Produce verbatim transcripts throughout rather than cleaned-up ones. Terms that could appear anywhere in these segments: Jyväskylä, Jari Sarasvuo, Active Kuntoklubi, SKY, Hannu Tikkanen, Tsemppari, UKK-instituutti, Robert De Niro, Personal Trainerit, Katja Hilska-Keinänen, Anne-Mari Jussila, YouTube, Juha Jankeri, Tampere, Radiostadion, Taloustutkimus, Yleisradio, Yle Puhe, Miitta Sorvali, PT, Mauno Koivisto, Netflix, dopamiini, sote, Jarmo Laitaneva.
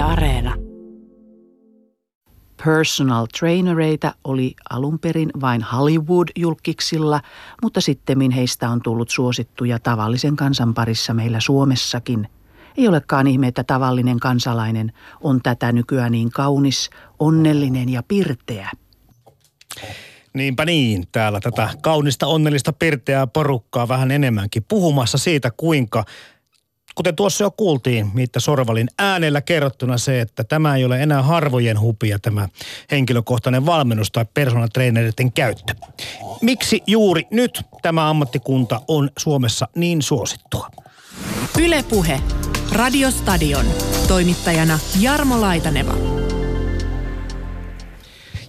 Yle Areena. Personal trainereita oli alun perin vain Hollywood-julkkiksilla, mutta sittemmin heistä on tullut suosittuja tavallisen kansan parissa meillä Suomessakin. Ei olekaan ihme, että tavallinen kansalainen on tätä nykyään niin kaunis, onnellinen ja pirteä. Niinpä niin, täällä tätä kaunista, onnellista, pirteää porukkaa vähän enemmänkin puhumassa siitä, kuinka, kuten tuossa jo kuultiin, Miitta Sorvalin äänellä kerrottuna se, että tämä ei ole enää harvojen hupia tämä henkilökohtainen valmennus tai personal trainerien käyttö. Miksi juuri nyt tämä ammattikunta on Suomessa niin suosittua? Yle Puhe. Radiostadion. Toimittajana Jarmo Laitaneva.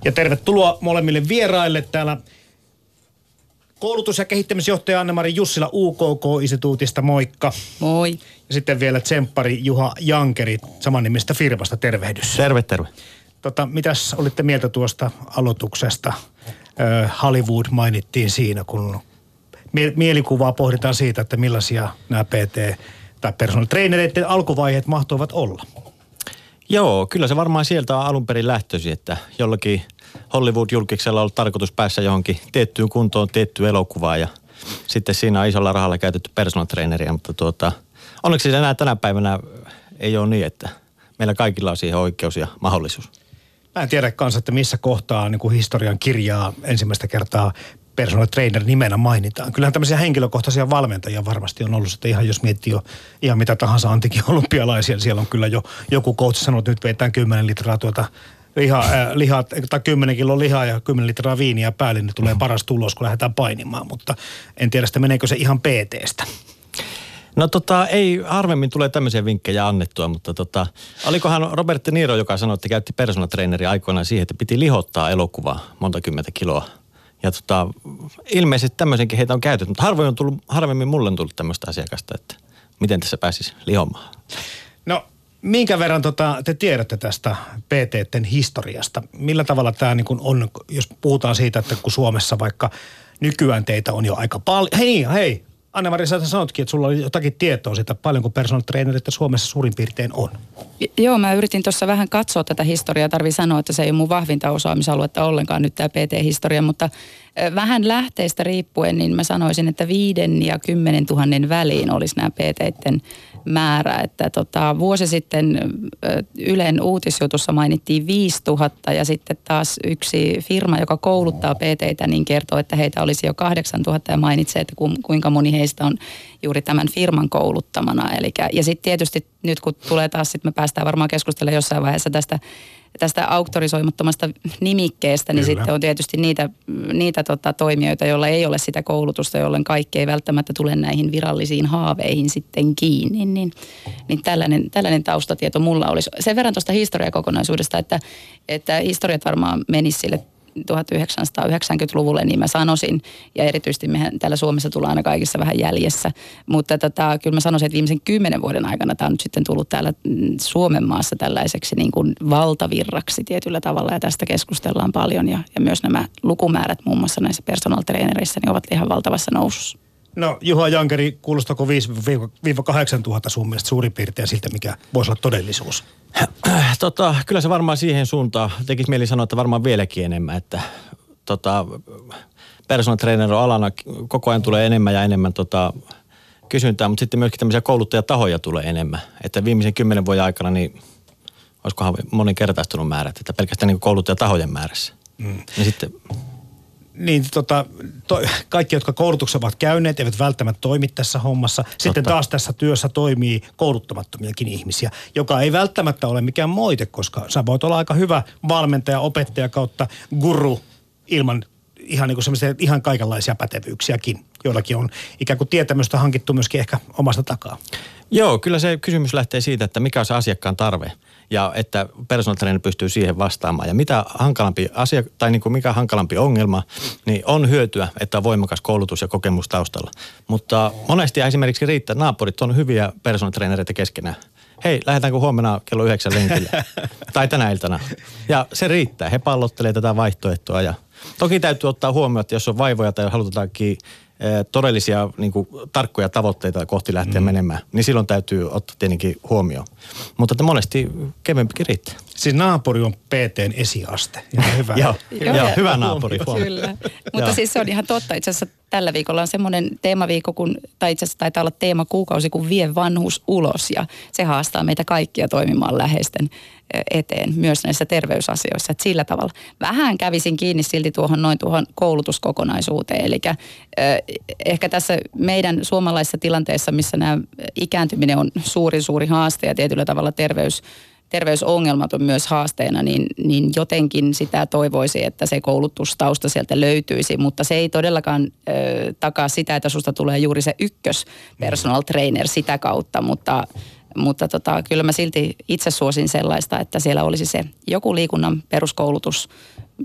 Ja tervetuloa molemmille vieraille täällä. Koulutus- ja kehittämisjohtaja Anne-Mari Jussila U K K-instituutista, moikka. Moi. Ja sitten vielä Tsemppari Juha Jankeri samannimistä firmasta, tervehdys. Terve, terve. Tota, mitäs olitte mieltä tuosta aloituksesta? Ö, Hollywood mainittiin siinä, kun mie- mielikuvaa pohditaan siitä, että millaisia nämä P T tai personal trainereiden alkuvaiheet mahtoivat olla. Joo, kyllä se varmaan sieltä on alun perin lähtöisin, että jollakin Hollywood-julkiksella on ollut tarkoitus päässä johonkin tiettyyn kuntoon, tiettyyn elokuvaan ja sitten siinä on isolla rahalla käytetty personal traineria, mutta tuota, onneksi se enää tänä päivänä ei ole niin, että meillä kaikilla on siihen oikeus ja mahdollisuus. Mä en tiedä kanssa, että missä kohtaa niin kuin historian kirjaa ensimmäistä kertaa personal trainer nimenä mainitaan. Kyllähän tämmöisiä henkilökohtaisia valmentajia varmasti on ollut, että ihan jos miettii jo ihan mitä tahansa antiikin olympialaisia, siellä on kyllä jo joku coach sanonut, että nyt vetään kymmenen litraa tuota lihaa, äh, lihaa, tai kymmenen kiloa lihaa ja kymmenen litraa viiniä päälle, niin tulee paras tulos, kun lähdetään painimaan, mutta en tiedä sitä, meneekö se ihan P T:stä. No tota, ei harvemmin tulee tämmöisiä vinkkejä annettua, mutta tota, olikohan Robert De Niro, joka sanoi, että käytti personal traineria aikoinaan siihen, että piti lihottaa elokuvaa monta kymmentä kiloa. Ja tota, ilmeisesti tämmöisenkin heitä on käytetty, mutta harvoin on tullut, harvemmin mulle on tullut tämmöistä asiakasta, että miten tässä pääsisi lihomaan. No, minkä verran tota, te tiedätte tästä P T:n historiasta? Millä tavalla tämä niin on, jos puhutaan siitä, että kun Suomessa vaikka nykyään teitä on jo aika paljon. Hei, hei, Anne-Mari, sä sanotkin, että sulla oli jotakin tietoa siitä, paljonko personal trainereita Suomessa suurin piirtein on. Joo, mä yritin tuossa vähän katsoa tätä historiaa. Tarvii sanoa, että se ei ole mun vahvinta osaamisaluetta ollenkaan nyt tämä P T-historia, mutta vähän lähteistä riippuen, niin mä sanoisin, että viiden ja kymmenen tuhannen väliin olisi nämä P T:iden määrä. Että tota, vuosi sitten Ylen uutisjutussa mainittiin viisituhatta ja sitten taas yksi firma, joka kouluttaa P T:itä, niin kertoo, että heitä olisi jo kahdeksantuhatta ja mainitsee, että kuinka moni heistä on juuri tämän firman kouluttamana. Elikkä, ja sitten tietysti nyt kun tulee taas, sitten me päästään varmaan keskustelemaan jossain vaiheessa tästä tästä auktorisoimattomasta nimikkeestä, niin Kyllä. sitten on tietysti niitä, niitä tota, toimijoita, joilla ei ole sitä koulutusta, jolloin kaikki ei välttämättä tule näihin virallisiin haaveihin sitten kiinni. Niin, niin tällainen, tällainen taustatieto mulla olisi. Sen verran tuosta historiakokonaisuudesta, että, että historiat varmaan menisi sille tuhatyhdeksänsataayhdeksänkymmentäluvulle, niin mä sanoisin, ja erityisesti mehän täällä Suomessa tullaan aina kaikissa vähän jäljessä, mutta tota, kyllä mä sanoisin, että viimeisen kymmenen vuoden aikana tämä on nyt sitten tullut täällä Suomen maassa tällaiseksi niin kuin valtavirraksi tietyllä tavalla, ja tästä keskustellaan paljon, ja, ja myös nämä lukumäärät muun muassa näissä personal trainereissä niin ovat ihan valtavassa nousussa. No Juha Jankeri, kuulostako viisi kahdeksan tuhatta sun mielestä suurin piirtein siltä, mikä voisi olla todellisuus? Tota, kyllä se varmaan siihen suuntaan. Tekisi mieli sanoa, että varmaan vieläkin enemmän. Että, tota, personal trainer on alana, koko ajan tulee enemmän ja enemmän tota, kysyntää, mutta sitten myöskin tämmöisiä kouluttajatahoja tulee enemmän. Että viimeisen kymmenen vuoden aikana, niin olisikohan moninkertaistunut määrät, että pelkästään niin kouluttajatahojen määrässä. Mm. Ja sitten... Niin tota, to, kaikki, jotka koulutuksen ovat käyneet, eivät välttämättä toimi tässä hommassa. Sitten Totta. Taas tässä työssä toimii kouluttamattomiakin ihmisiä, joka ei välttämättä ole mikään moite, koska sä voit olla aika hyvä valmentaja, opettaja kautta guru ilman ihan, niin kuin ihan kaikenlaisia pätevyyksiäkin. Joillakin on ikään kuin tietämystä hankittu myöskin ehkä omasta takaa. Joo, kyllä se kysymys lähtee siitä, että mikä on se asiakkaan tarve ja että personal trainer pystyy siihen vastaamaan. Ja mitä hankalampi asia, tai niin kuin mikä hankalampi ongelma, niin on hyötyä, että on voimakas koulutus ja kokemus taustalla. Mutta monesti esimerkiksi riittää, naapurit on hyviä personal trainereita keskenään. Hei, lähdetäänkö huomenna kello yhdeksän lenkille? Tai tänä iltana. Ja se riittää. He pallottelee tätä vaihtoehtoa. Ja toki täytyy ottaa huomioon, että jos on vaivoja tai halutaankin todellisia niin kuin, tarkkoja tavoitteita kohti lähteä mm. menemään, niin silloin täytyy ottaa tietenkin huomioon. Mutta että monesti kevempikin riittää. Siis naapuri on P T:n esiaste. Hyvä. Joo, Joo, hyvä naapuri. Kyllä. Mutta siis se on ihan totta. Itse asiassa tällä viikolla on semmoinen teemaviikko, kun, tai itse asiassa taitaa olla teemakuukausi, kun vie vanhus ulos. Ja se haastaa meitä kaikkia toimimaan läheisten eteen, myös näissä terveysasioissa. Että sillä tavalla vähän kävisin kiinni silti tuohon noin tuohon koulutuskokonaisuuteen. Eli äh, ehkä tässä meidän suomalaisessa tilanteessa, missä nämä ikääntyminen on suuri, suuri haaste ja tietyllä tavalla terveys, terveysongelmat on myös haasteena, niin, niin jotenkin sitä toivoisi, että se koulutustausta sieltä löytyisi, mutta se ei todellakaan äh, takaa sitä, että susta tulee juuri se ykkös personal trainer sitä kautta, mutta Mutta tota, kyllä mä silti itse suosin sellaista, että siellä olisi se joku liikunnan peruskoulutus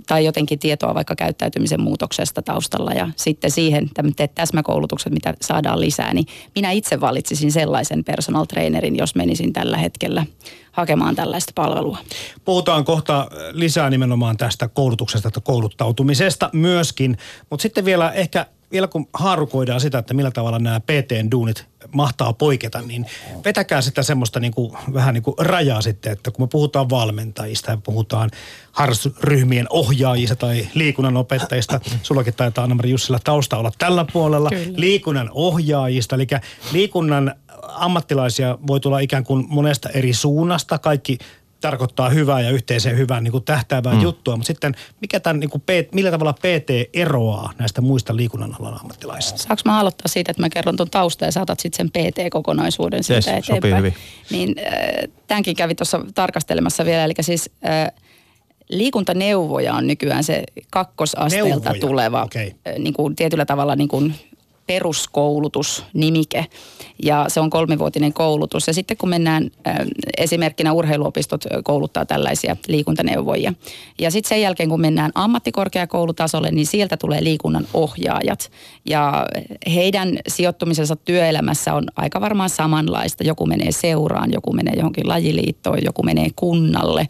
tai jotenkin tietoa vaikka käyttäytymisen muutoksesta taustalla ja sitten siihen tämmöiset täsmäkoulutukset, mitä saadaan lisää, niin minä itse valitsisin sellaisen personal trainerin, jos menisin tällä hetkellä hakemaan tällaista palvelua. Puhutaan kohta lisää nimenomaan tästä koulutuksesta, tästä kouluttautumisesta myöskin, mutta sitten vielä ehkä vielä kun haarukoidaan sitä, että millä tavalla nämä P T:n duunit mahtaa poiketa, niin vetäkää sitä semmoista niin kuin, vähän niin kuin rajaa sitten, että kun me puhutaan valmentajista ja puhutaan harrastusryhmien ohjaajista tai liikunnanopettajista, sullakin taitaa Anne-Mari Jussila tausta olla tällä puolella, Kyllä. liikunnan ohjaajista, eli liikunnan ammattilaisia voi tulla ikään kuin monesta eri suunnasta, kaikki tarkoittaa hyvää ja yhteiseen hyvään niin kuin tähtäävää mm. juttua, mutta sitten mikä tämän, niin kuin, millä tavalla P T eroaa näistä muista liikunnan alan ammattilaisista? Saanko mä aloittaa siitä, että mä kerron tuon tausta ja saatat sitten sen P T-kokonaisuuden siitä yes, eteenpäin? Sopii hyvin. Niin, äh, tämänkin kävi tuossa tarkastelemassa vielä, eli siis äh, liikuntaneuvoja on nykyään se kakkosasteelta neuvoja. tuleva okay. äh, niin kuin, tietyllä tavalla niin kuin peruskoulutusnimike ja se on kolmivuotinen koulutus. Ja sitten kun mennään, esimerkkinä urheiluopistot kouluttaa tällaisia liikuntaneuvojia. Ja sitten sen jälkeen kun mennään ammattikorkeakoulutasolle, niin sieltä tulee liikunnan ohjaajat. Ja heidän sijoittumisensa työelämässä on aika varmaan samanlaista. Joku menee seuraan, joku menee johonkin lajiliittoon, joku menee kunnalle.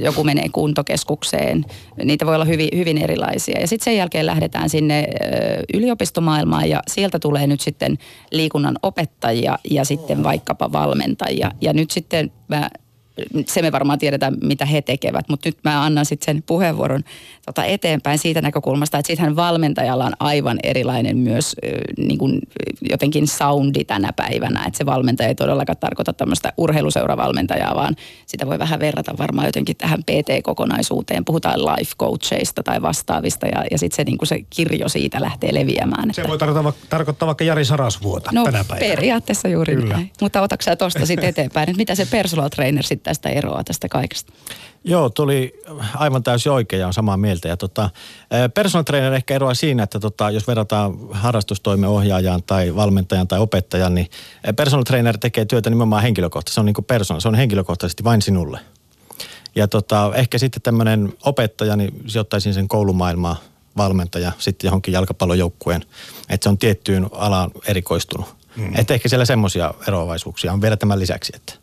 Joku menee kuntokeskukseen. Niitä voi olla hyvin, hyvin erilaisia. Ja sitten sen jälkeen lähdetään sinne yliopistomaailmaan ja sieltä tulee nyt sitten liikunnan opettajia ja sitten vaikkapa valmentajia. Ja nyt sitten mä, se me varmaan tiedetään, mitä he tekevät, mutta nyt mä annan sitten sen puheenvuoron tota eteenpäin siitä näkökulmasta, että sittenhän valmentajalla on aivan erilainen myös niin kuin jotenkin soundi tänä päivänä, että se valmentaja ei todellakaan tarkoita tämmöistä urheiluseuravalmentajaa, vaan sitä voi vähän verrata varmaan jotenkin tähän P T-kokonaisuuteen, puhutaan life coacheista tai vastaavista ja, ja sitten se, niin kuin se kirjo siitä lähtee leviämään. Että se voi tarkoittaa, tarkoittaa vaikka Jari Sarasvuota no, tänä päivänä. No periaatteessa juuri näin, mutta otatko sä tuosta sitten eteenpäin, että mitä se personal trainer sitten tästä eroa tästä kaikesta. Joo, tuli aivan täysin oikein ja on samaa mieltä. Ja tota, personal trainer ehkä eroaa siinä, että tota, jos verrataan harrastustoimen ohjaajaan tai valmentajan tai opettajan, niin personal trainer tekee työtä nimenomaan henkilökohtaisesti. Se on niin kuin persona, se on henkilökohtaisesti vain sinulle. Ja tota, ehkä sitten tämmöinen opettaja, niin sijoittaisin sen koulumaailmaa, valmentaja sitten johonkin jalkapallojoukkueen, että se on tiettyyn alaan erikoistunut. Mm. Että ehkä siellä semmoisia eroavaisuuksia on vielä tämän lisäksi, että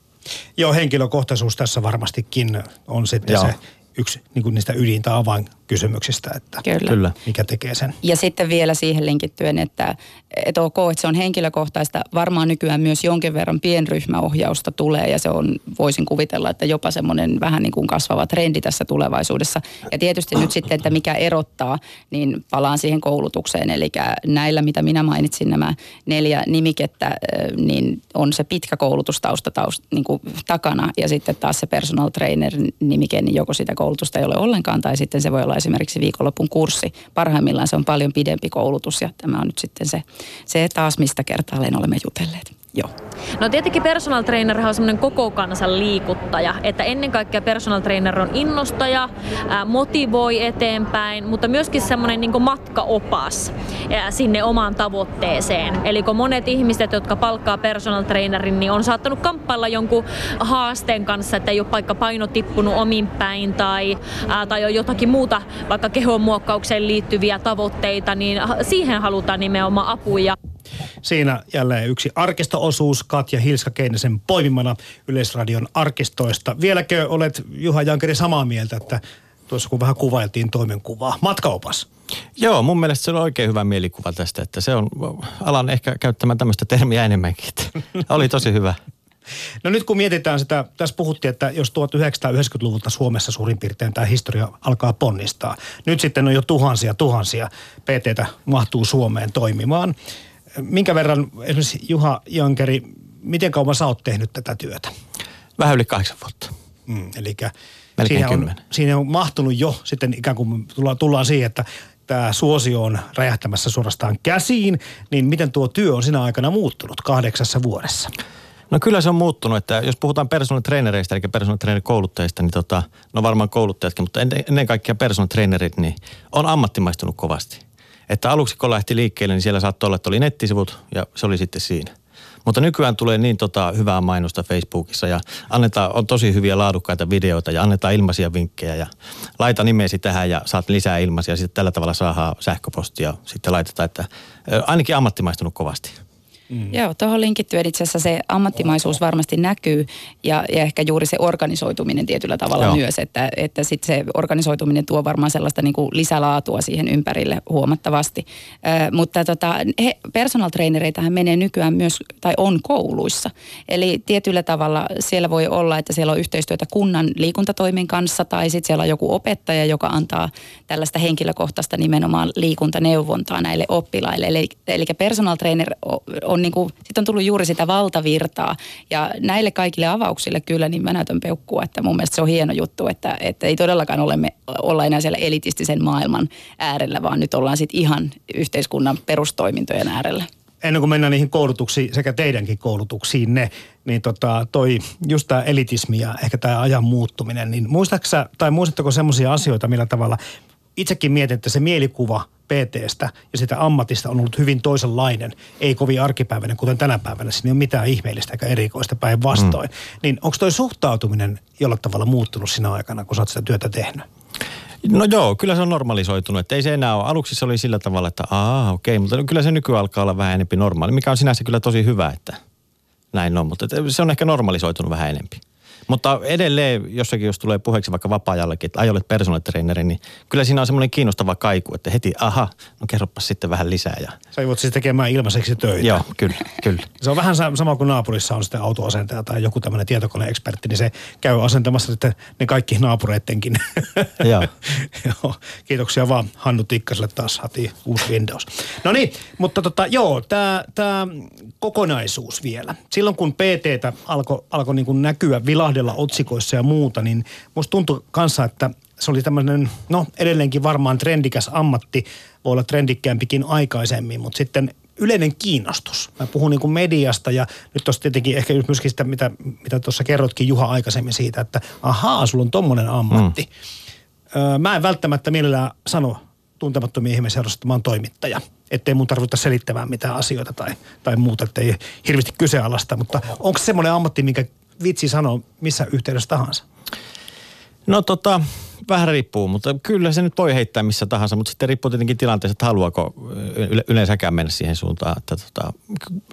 joo, henkilökohtaisuus tässä varmastikin on sitten Joo. se yksi niin kuin niistä ydin- tai avainkysymyksistä, että Kyllä. mikä tekee sen. Ja sitten vielä siihen linkittyen, että, että ok, että se on henkilökohtaista. Varmaan nykyään myös jonkin verran pienryhmäohjausta tulee ja se on, voisin kuvitella, että jopa semmoinen vähän niin kuin kasvava trendi tässä tulevaisuudessa. Ja tietysti nyt sitten, että mikä erottaa, niin palaan siihen koulutukseen. Eli näillä, mitä minä mainitsin, nämä neljä nimikettä, niin on se pitkä koulutustausta tausta, niin kuin takana ja sitten taas se personal trainer nimike, niin joko sitä koulutusta ei ole ollenkaan tai sitten se voi olla esimerkiksi viikonlopun kurssi. Parhaimmillaan se on paljon pidempi koulutus ja tämä on nyt sitten se, se taas mistä kertaalleen olemme jutelleet. Joo. No tietenkin personal trainer on semmoinen koko kansan liikuttaja, että ennen kaikkea personal trainer on innostaja, motivoi eteenpäin, mutta myöskin semmoinen niin kuin matkaopas sinne omaan tavoitteeseen. Eli kun monet ihmiset, jotka palkkaa personal trainerin, niin on saattanut kamppailla jonkun haasteen kanssa, että ei ole vaikka paino tippunut omin päin tai, tai on jotakin muuta vaikka kehonmuokkaukseen liittyviä tavoitteita, niin siihen halutaan nimenomaan apuja. Siinä jälleen yksi arkisto-osuus Katja Hilska-Keinäsen poimimana Yleisradion arkistoista. Vieläkö olet, Juha Jankeri, samaa mieltä, että tuossa, kun vähän kuvailtiin toimenkuvaa. Matkaopas. Joo, mun mielestä se on oikein hyvä mielikuva tästä, että se on, alan ehkä käyttämään tämmöistä termiä enemmänkin. Oli tosi hyvä. No nyt kun mietitään sitä, tässä puhuttiin, että jos tuhatyhdeksänsataayhdeksänkymmentäluvulta Suomessa suurin piirtein tämä historia alkaa ponnistaa. Nyt sitten on jo tuhansia tuhansia P T:tä mahtuu Suomeen toimimaan. Minkä verran esimerkiksi Juha Jankeri, miten kauan sä oot tehnyt tätä työtä? Vähän yli kahdeksan vuotta. Mm, eli siinä on, siinä on mahtunut jo sitten ikään kuin tullaan, tullaan siihen, että tämä suosio on räjähtämässä suorastaan käsiin, niin miten tuo työ on sinä aikana muuttunut kahdeksassa vuodessa? No kyllä se on muuttunut, että jos puhutaan personal trainereista, eli personal trainer-kouluttajista, niin tota, no varmaan kouluttajatkin, mutta ennen kaikkea personal trainerit, niin on ammattimaistunut kovasti. Että aluksi kun lähti liikkeelle, niin siellä saattoi olla, että oli nettisivut ja se oli sitten siinä. Mutta nykyään tulee niin tota hyvää mainosta Facebookissa ja annetaan, on tosi hyviä laadukkaita videoita ja annetaan ilmaisia vinkkejä ja laita nimesi tähän ja saat lisää ilmaisia. Sitten tällä tavalla saadaan sähköpostia, sitten laitetaan, että ainakin ammattimaistunut kovasti. Mm. Joo, tuohon linkittyen itse asiassa se ammattimaisuus varmasti näkyy ja, ja ehkä juuri se organisoituminen tietyllä tavalla Joo. myös, että, että sitten se organisoituminen tuo varmaan sellaista niin kuin lisälaatua siihen ympärille huomattavasti. Ö, mutta tota, he, personal trainereitähän menee nykyään myös, tai on kouluissa, eli tietyllä tavalla siellä voi olla, että siellä on yhteistyötä kunnan liikuntatoimen kanssa tai sitten siellä on joku opettaja, joka antaa tällaista henkilökohtaista nimenomaan liikuntaneuvontaa näille oppilaille, eli, eli personal trainer on niin kuin, sit on tullut juuri sitä valtavirtaa ja näille kaikille avauksille kyllä niin mä näytän peukkua, että mun mielestä se on hieno juttu, että, että ei todellakaan ole me, olla enää siellä elitistisen maailman äärellä, vaan nyt ollaan sitten ihan yhteiskunnan perustoimintojen äärellä. Ennen kuin mennään niihin koulutuksiin sekä teidänkin koulutuksiinne, niin tota toi just tämä elitismi ja ehkä tämä ajan muuttuminen, niin muistaksä tai muistatteko semmoisia asioita, millä tavalla itsekin mietin, että se mielikuva P T:stä ja sitä ammatista on ollut hyvin toisenlainen, ei kovin arkipäiväinen, kuten tänä päivänä. Siinä ei ole mitään ihmeellistä eikä erikoista päinvastoin. Mm. Niin onko toi suhtautuminen jollain tavalla muuttunut sinä aikana, kun sä oot sitä työtä tehnyt? No joo, kyllä se on normalisoitunut, että ei se enää ole. Aluksi se oli sillä tavalla, että aa, okei, mutta kyllä se nykyään alkaa olla vähän enempi normaali, mikä on sinänsä kyllä tosi hyvä, että näin on, mutta se on ehkä normalisoitunut vähän enempi. Mutta edelleen jossakin, jos tulee puheeksi vaikka vapaa-ajallakin, että ai olet personal traineri, niin kyllä siinä on semmoinen kiinnostava kaiku, että heti, aha, no kerropas sitten vähän lisää. Ja... Sä joudut siis tekemään ilmaiseksi töitä. Joo, kyllä, kyllä. Se on vähän sama kuin naapurissa on sitten autoasentaja tai joku tämmöinen tietokoneekspertti, niin se käy asentamassa sitten ne kaikki naapureittenkin. Joo. Joo, kiitoksia vaan Hannu Tikkaselle taas hati uusi Windows. No niin, mutta tota, joo, tämä kokonaisuus vielä. Silloin kun P T:tä alkoi alko niin kuin näkyä vilahtaa, otsikoissa ja muuta, niin musta tuntui kanssa, että se oli tämmöinen, no edelleenkin varmaan trendikäs ammatti, voi olla trendikkäämpikin aikaisemmin, mutta sitten yleinen kiinnostus. Mä puhun niin kuin mediasta ja nyt tuossa tietenkin ehkä myöskin sitä, mitä, mitä tuossa kerrotkin Juha aikaisemmin siitä, että ahaa, sulla on tommonen ammatti. Mm. Öö, mä en välttämättä mielellään sano tuntemattomia ihmisiä seurassa, että mä oon toimittaja. Ettei mun tarvita selittämään mitään asioita tai, tai muuta, ettei hirveästi kyseenalaista, mutta onko se semmoinen ammatti, minkä vitsi sanoo missä yhteydessä tahansa? No tota, vähän riippuu, mutta kyllä se nyt voi heittää missä tahansa, mutta sitten riippuu tietenkin tilanteesta, että haluaako yleensäkään mennä siihen suuntaan. Että tota,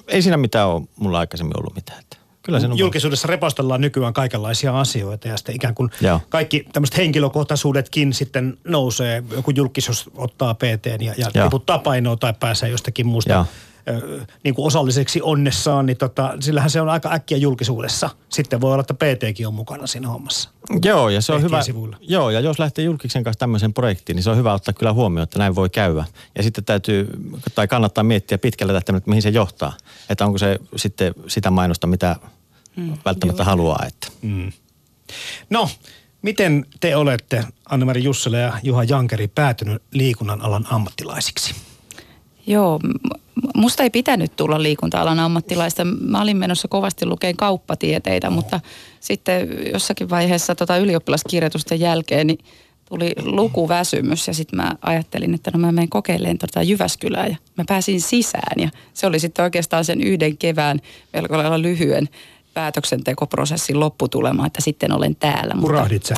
ei siinä mitään ole mulla aikaisemmin ollut mitään. Kyllä se on julkisuudessa ollut. Repostellaan nykyään kaikenlaisia asioita ja sitten ikään kuin Joo. kaikki tämmöiset henkilökohtaisuudetkin sitten nousee. Joku julkisuus ottaa P T:n ja, ja tiputtaa painoa tai pääsee jostakin muusta. Joo. Niin kuin osalliseksi onnessaan, niin tota, sillähän se on aika äkkiä julkisuudessa. Sitten voi olla, että P T:kin on mukana siinä hommassa. Joo, ja se on hyvä. Sivuilla. Joo, ja jos lähtee julkiksen kanssa tämmöiseen projektiin, niin se on hyvä ottaa kyllä huomioon, että näin voi käydä. Ja sitten täytyy, tai kannattaa miettiä pitkällä tähtäimellä, että mihin se johtaa. Että onko se sitten sitä mainosta, mitä mm, välttämättä joo. haluaa. Että. Mm. No, miten te olette, Anne-Mari Jussila ja Juha Jankeri, päätynyt liikunnan alan ammattilaisiksi? Joo, musta ei pitänyt tulla liikunta-alan ammattilaista. Mä olin menossa kovasti lukeen kauppatieteitä, mutta sitten jossakin vaiheessa tota ylioppilaskirjoitusten jälkeen niin tuli lukuväsymys ja sitten mä ajattelin, että no mä menen kokeilemaan tota Jyväskylää ja mä pääsin sisään ja se oli sitten oikeastaan sen yhden kevään melko lailla lyhyen päätöksentekoprosessin lopputulema, että sitten olen täällä. Hurahdit sä?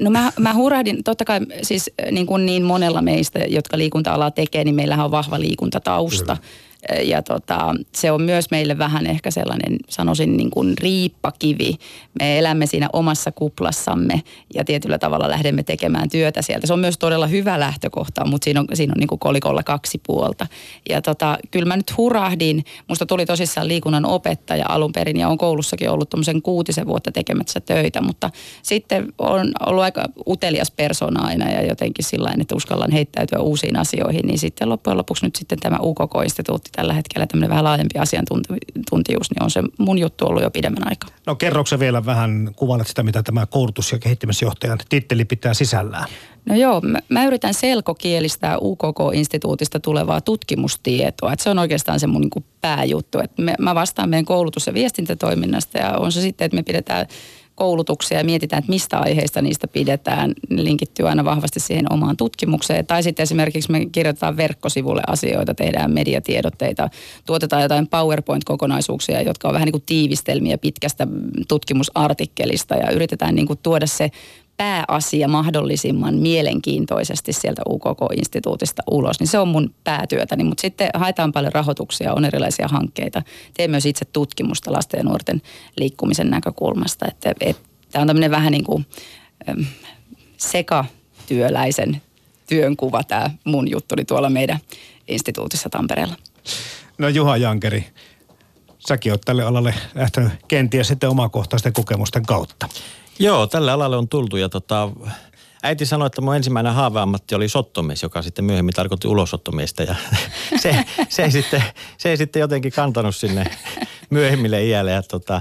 No mä, mä hurahdin, totta kai siis niin kuin niin monella meistä, jotka liikunta-alaa tekee, niin meillähän on vahva liikuntatausta. Kyllä. Ja tota, se on myös meille vähän ehkä sellainen, sanoisin niin kuin riippakivi. Me elämme siinä omassa kuplassamme ja tietyllä tavalla lähdemme tekemään työtä sieltä. Se on myös todella hyvä lähtökohta, mutta siinä on, siinä on niin kuin kolikolla kaksi puolta. Ja tota, kyllä mä nyt hurahdin. Musta tuli tosissaan liikunnan opettaja alun perin ja on koulussa. Oon ollut tuommoisen kuutisen vuotta tekemässä töitä, mutta sitten on ollut aika utelias persona aina ja jotenkin sillain, että uskallan heittäytyä uusiin asioihin, niin sitten loppujen lopuksi nyt sitten tämä U K K-instituutti tällä hetkellä, tämmöinen vähän laajempi asiantuntijuus, niin on se mun juttu ollut jo pidemmän aikaa. No kerroksä vielä vähän, kuvailet sitä, mitä tämä koulutus- ja kehittämisjohtajan titteli pitää sisällään? No joo, mä, mä yritän selkokielistää U K K-instituutista tulevaa tutkimustietoa, että se on oikeastaan se mun niin kuin pääjuttu, että me, mä vastaan meidän koulutus- ja viestintätoiminnasta ja on se sitten, että me pidetään koulutuksia ja mietitään, että mistä aiheista niistä pidetään, ne linkittyy aina vahvasti siihen omaan tutkimukseen. Tai sitten esimerkiksi me kirjoitetaan verkkosivulle asioita, tehdään mediatiedotteita, tuotetaan jotain PowerPoint-kokonaisuuksia, jotka on vähän niin kuin tiivistelmiä pitkästä tutkimusartikkelista ja yritetään niin kuin tuoda se pääasia mahdollisimman mielenkiintoisesti sieltä U K K-instituutista ulos, niin se on mun päätyötäni, mutta sitten haetaan paljon rahoituksia, on erilaisia hankkeita. Teen myös itse tutkimusta lasten ja nuorten liikkumisen näkökulmasta, että et, tämä on tämmöinen vähän niin kuin äm, sekatyöläisen työnkuva tämä mun juttuni tuolla meidän instituutissa Tampereella. No Juha Jankeri, säkin oot tälle alalle lähtenyt kenties sitten omakohtaisten kokemusten kautta. Joo, tälle alalle on tultu ja tota, äiti sanoi, että mun ensimmäinen haaveammatti oli sottomies, joka sitten myöhemmin tarkoitti ulosottomiestä ja se, se, ei sitten, se ei sitten jotenkin kantanut sinne myöhemmille iälle ja tota,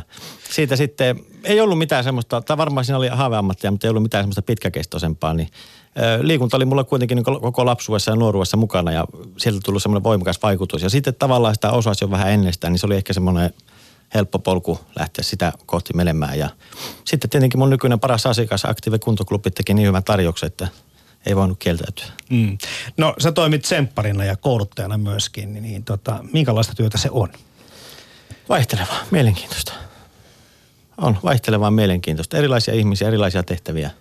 siitä sitten ei ollut mitään semmoista, tai varmaan siinä oli haaveammattia, mutta ei ollut mitään semmoista pitkäkestoisempaa, niin liikunta oli mulla kuitenkin niin koko lapsuudessa ja nuoruudessa mukana ja sieltä tullut semmoinen voimakas vaikutus ja sitten tavallaan sitä osasi jo vähän ennestään, niin se oli ehkä semmoinen helppo polku lähteä sitä kohti menemään. Ja sitten tietenkin mun nykyinen paras asiakas Active Kuntoklubi teki niin hyvän tarjouksen, että ei voinut kieltäytyä. Mm. No sä toimit tsempparina ja kouluttajana myöskin, niin tota, minkälaista työtä se on? Vaihtelevaa, mielenkiintoista. On vaihtelevaa, mielenkiintoista. Erilaisia ihmisiä, erilaisia tehtäviä.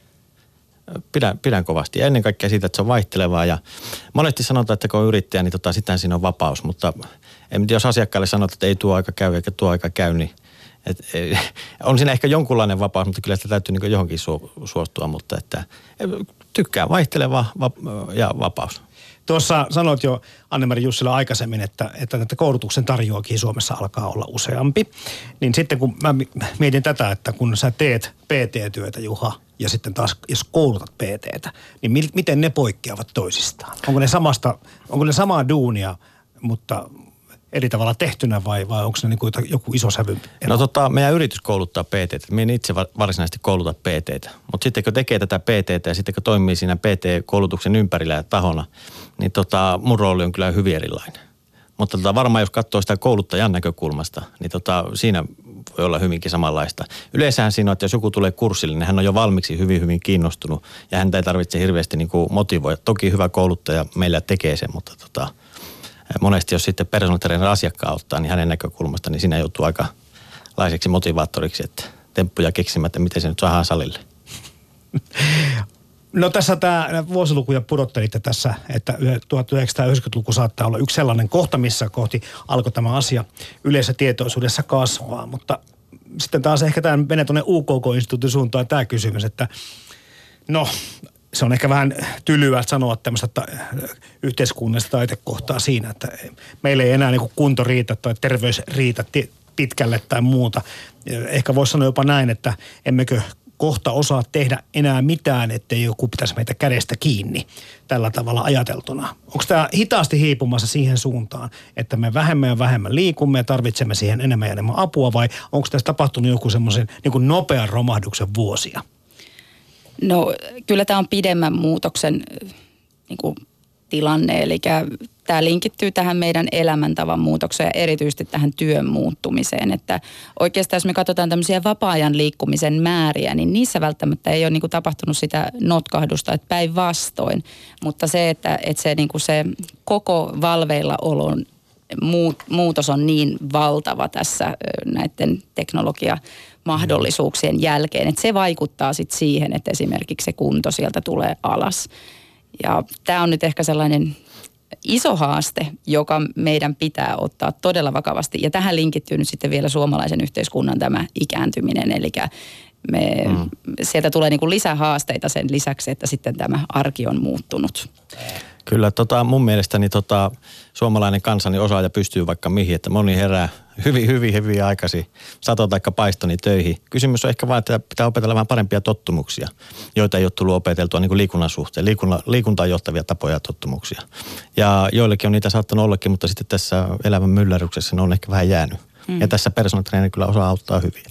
Pidän, pidän kovasti ja ennen kaikkea siitä, että se on vaihtelevaa ja monesti sanotaan, että kun on yrittäjä, niin tota, sitähän siinä on vapaus, mutta en, jos asiakkaalle sanotaan, että ei tuo aika käy eikä tuo aika käy, niin et, ei, on siinä ehkä jonkunlainen vapaus, mutta kyllä sitä täytyy niin johonkin su, suostua, mutta että tykkää vaihtelevaa va, ja vapaus. Tuossa sanoit jo Anne-Mari Jussila aikaisemmin, että, että tätä koulutuksen tarjoakin Suomessa alkaa olla useampi. Niin sitten kun mä mietin tätä, että kun sä teet P T-työtä, Juha, ja sitten taas jos koulutat P T:tä, niin mi- miten ne poikkeavat toisistaan? Onko ne, samasta, onko ne samaa duunia, mutta eri tavalla tehtynä vai, vai onko ne niin kuin joku iso sävy? No tota, meidän yritys kouluttaa P T:tä. Me en itse varsinaisesti kouluta P T:tä. Mutta sitten kun tekee tätä P T:tä ja sitten kun toimii siinä P T-koulutuksen ympärillä ja tahona, niin tota, mun rooli on kyllä hyvin erilainen. Mutta tota, varmaan jos katsoo sitä kouluttajan näkökulmasta, niin tota, siinä voi olla hyvinkin samanlaista. Yleensähän siinä on, että jos joku tulee kurssille, niin hän on jo valmiiksi hyvin, hyvin kiinnostunut. Ja häntä ei tarvitse hirveästi niin kuin motivoida. Toki hyvä kouluttaja meillä tekee sen, mutta tota, monesti jos sitten personal trainer asiakkaan ottaa, niin hänen näkökulmasta, niin siinä joutuu aika laiseksi motivaattoriksi, että temppuja keksimättä, miten se nyt saadaan salille. No tässä tämä vuosilukuja pudottelitte tässä, että tuhatyhdeksänsataayhdeksänkymmentäluku saattaa olla yksi sellainen kohta, missä kohti alkoi tämä asia yleisessä tietoisuudessa kasvaa. Mutta sitten taas ehkä tämä menee tuonne U K K-instituutin suuntaan tämä kysymys, että no se on ehkä vähän tylyä sanoa tämmöistä ta- yhteiskunnallista taitekohtaa siinä, että meillä ei enää niinku kunto riitä tai terveys riitä t- pitkälle tai muuta. Ehkä voisi sanoa jopa näin, että emmekö kohta osaa tehdä enää mitään, ettei joku pitäisi meitä kädestä kiinni tällä tavalla ajateltuna. Onko tämä hitaasti hiipumassa siihen suuntaan, että me vähemmän ja vähemmän liikumme ja tarvitsemme siihen enemmän ja enemmän apua vai onko tässä tapahtunut joku semmoisen niin kuin nopean romahduksen vuosia? No kyllä tämä on pidemmän muutoksen niin kuin tilanne, eli tämä linkittyy tähän meidän elämäntavan muutokseen ja erityisesti tähän työn muuttumiseen. Että oikeastaan jos me katsotaan tämmöisiä vapaa-ajan liikkumisen määriä, niin niissä välttämättä ei ole niin kuin tapahtunut sitä notkahdusta, että päinvastoin. Mutta se, että, että se, niin kuin se koko valveillaolon muutos on niin valtava tässä näiden teknologiamahdollisuuksien jälkeen, että se vaikuttaa sitten siihen, että esimerkiksi se kunto sieltä tulee alas. Ja tämä on nyt ehkä sellainen iso haaste, joka meidän pitää ottaa todella vakavasti. Ja tähän linkittyy nyt sitten vielä suomalaisen yhteiskunnan tämä ikääntyminen. Eli me, mm. sieltä tulee niin kuin lisähaasteita sen lisäksi, että sitten tämä arki on muuttunut. Kyllä, tota, mun mielestäni tota, suomalainen kansani osaaja pystyy vaikka mihin, että moni herää hyvin, hyvin, hyvin aikaisin, sato taikka paistoni töihin. Kysymys on ehkä vain, että pitää opetella vähän parempia tottumuksia, joita ei ole tullut opeteltua niin kuin liikunnan suhteen, liikunta, liikuntaan johtavia tapoja ja tottumuksia. Ja joillekin on niitä saattanut ollakin, mutta sitten tässä elämän mylläryksessä ne on ehkä vähän jäänyt. Mm. Ja tässä personal trainer kyllä osaa auttaa hyvin.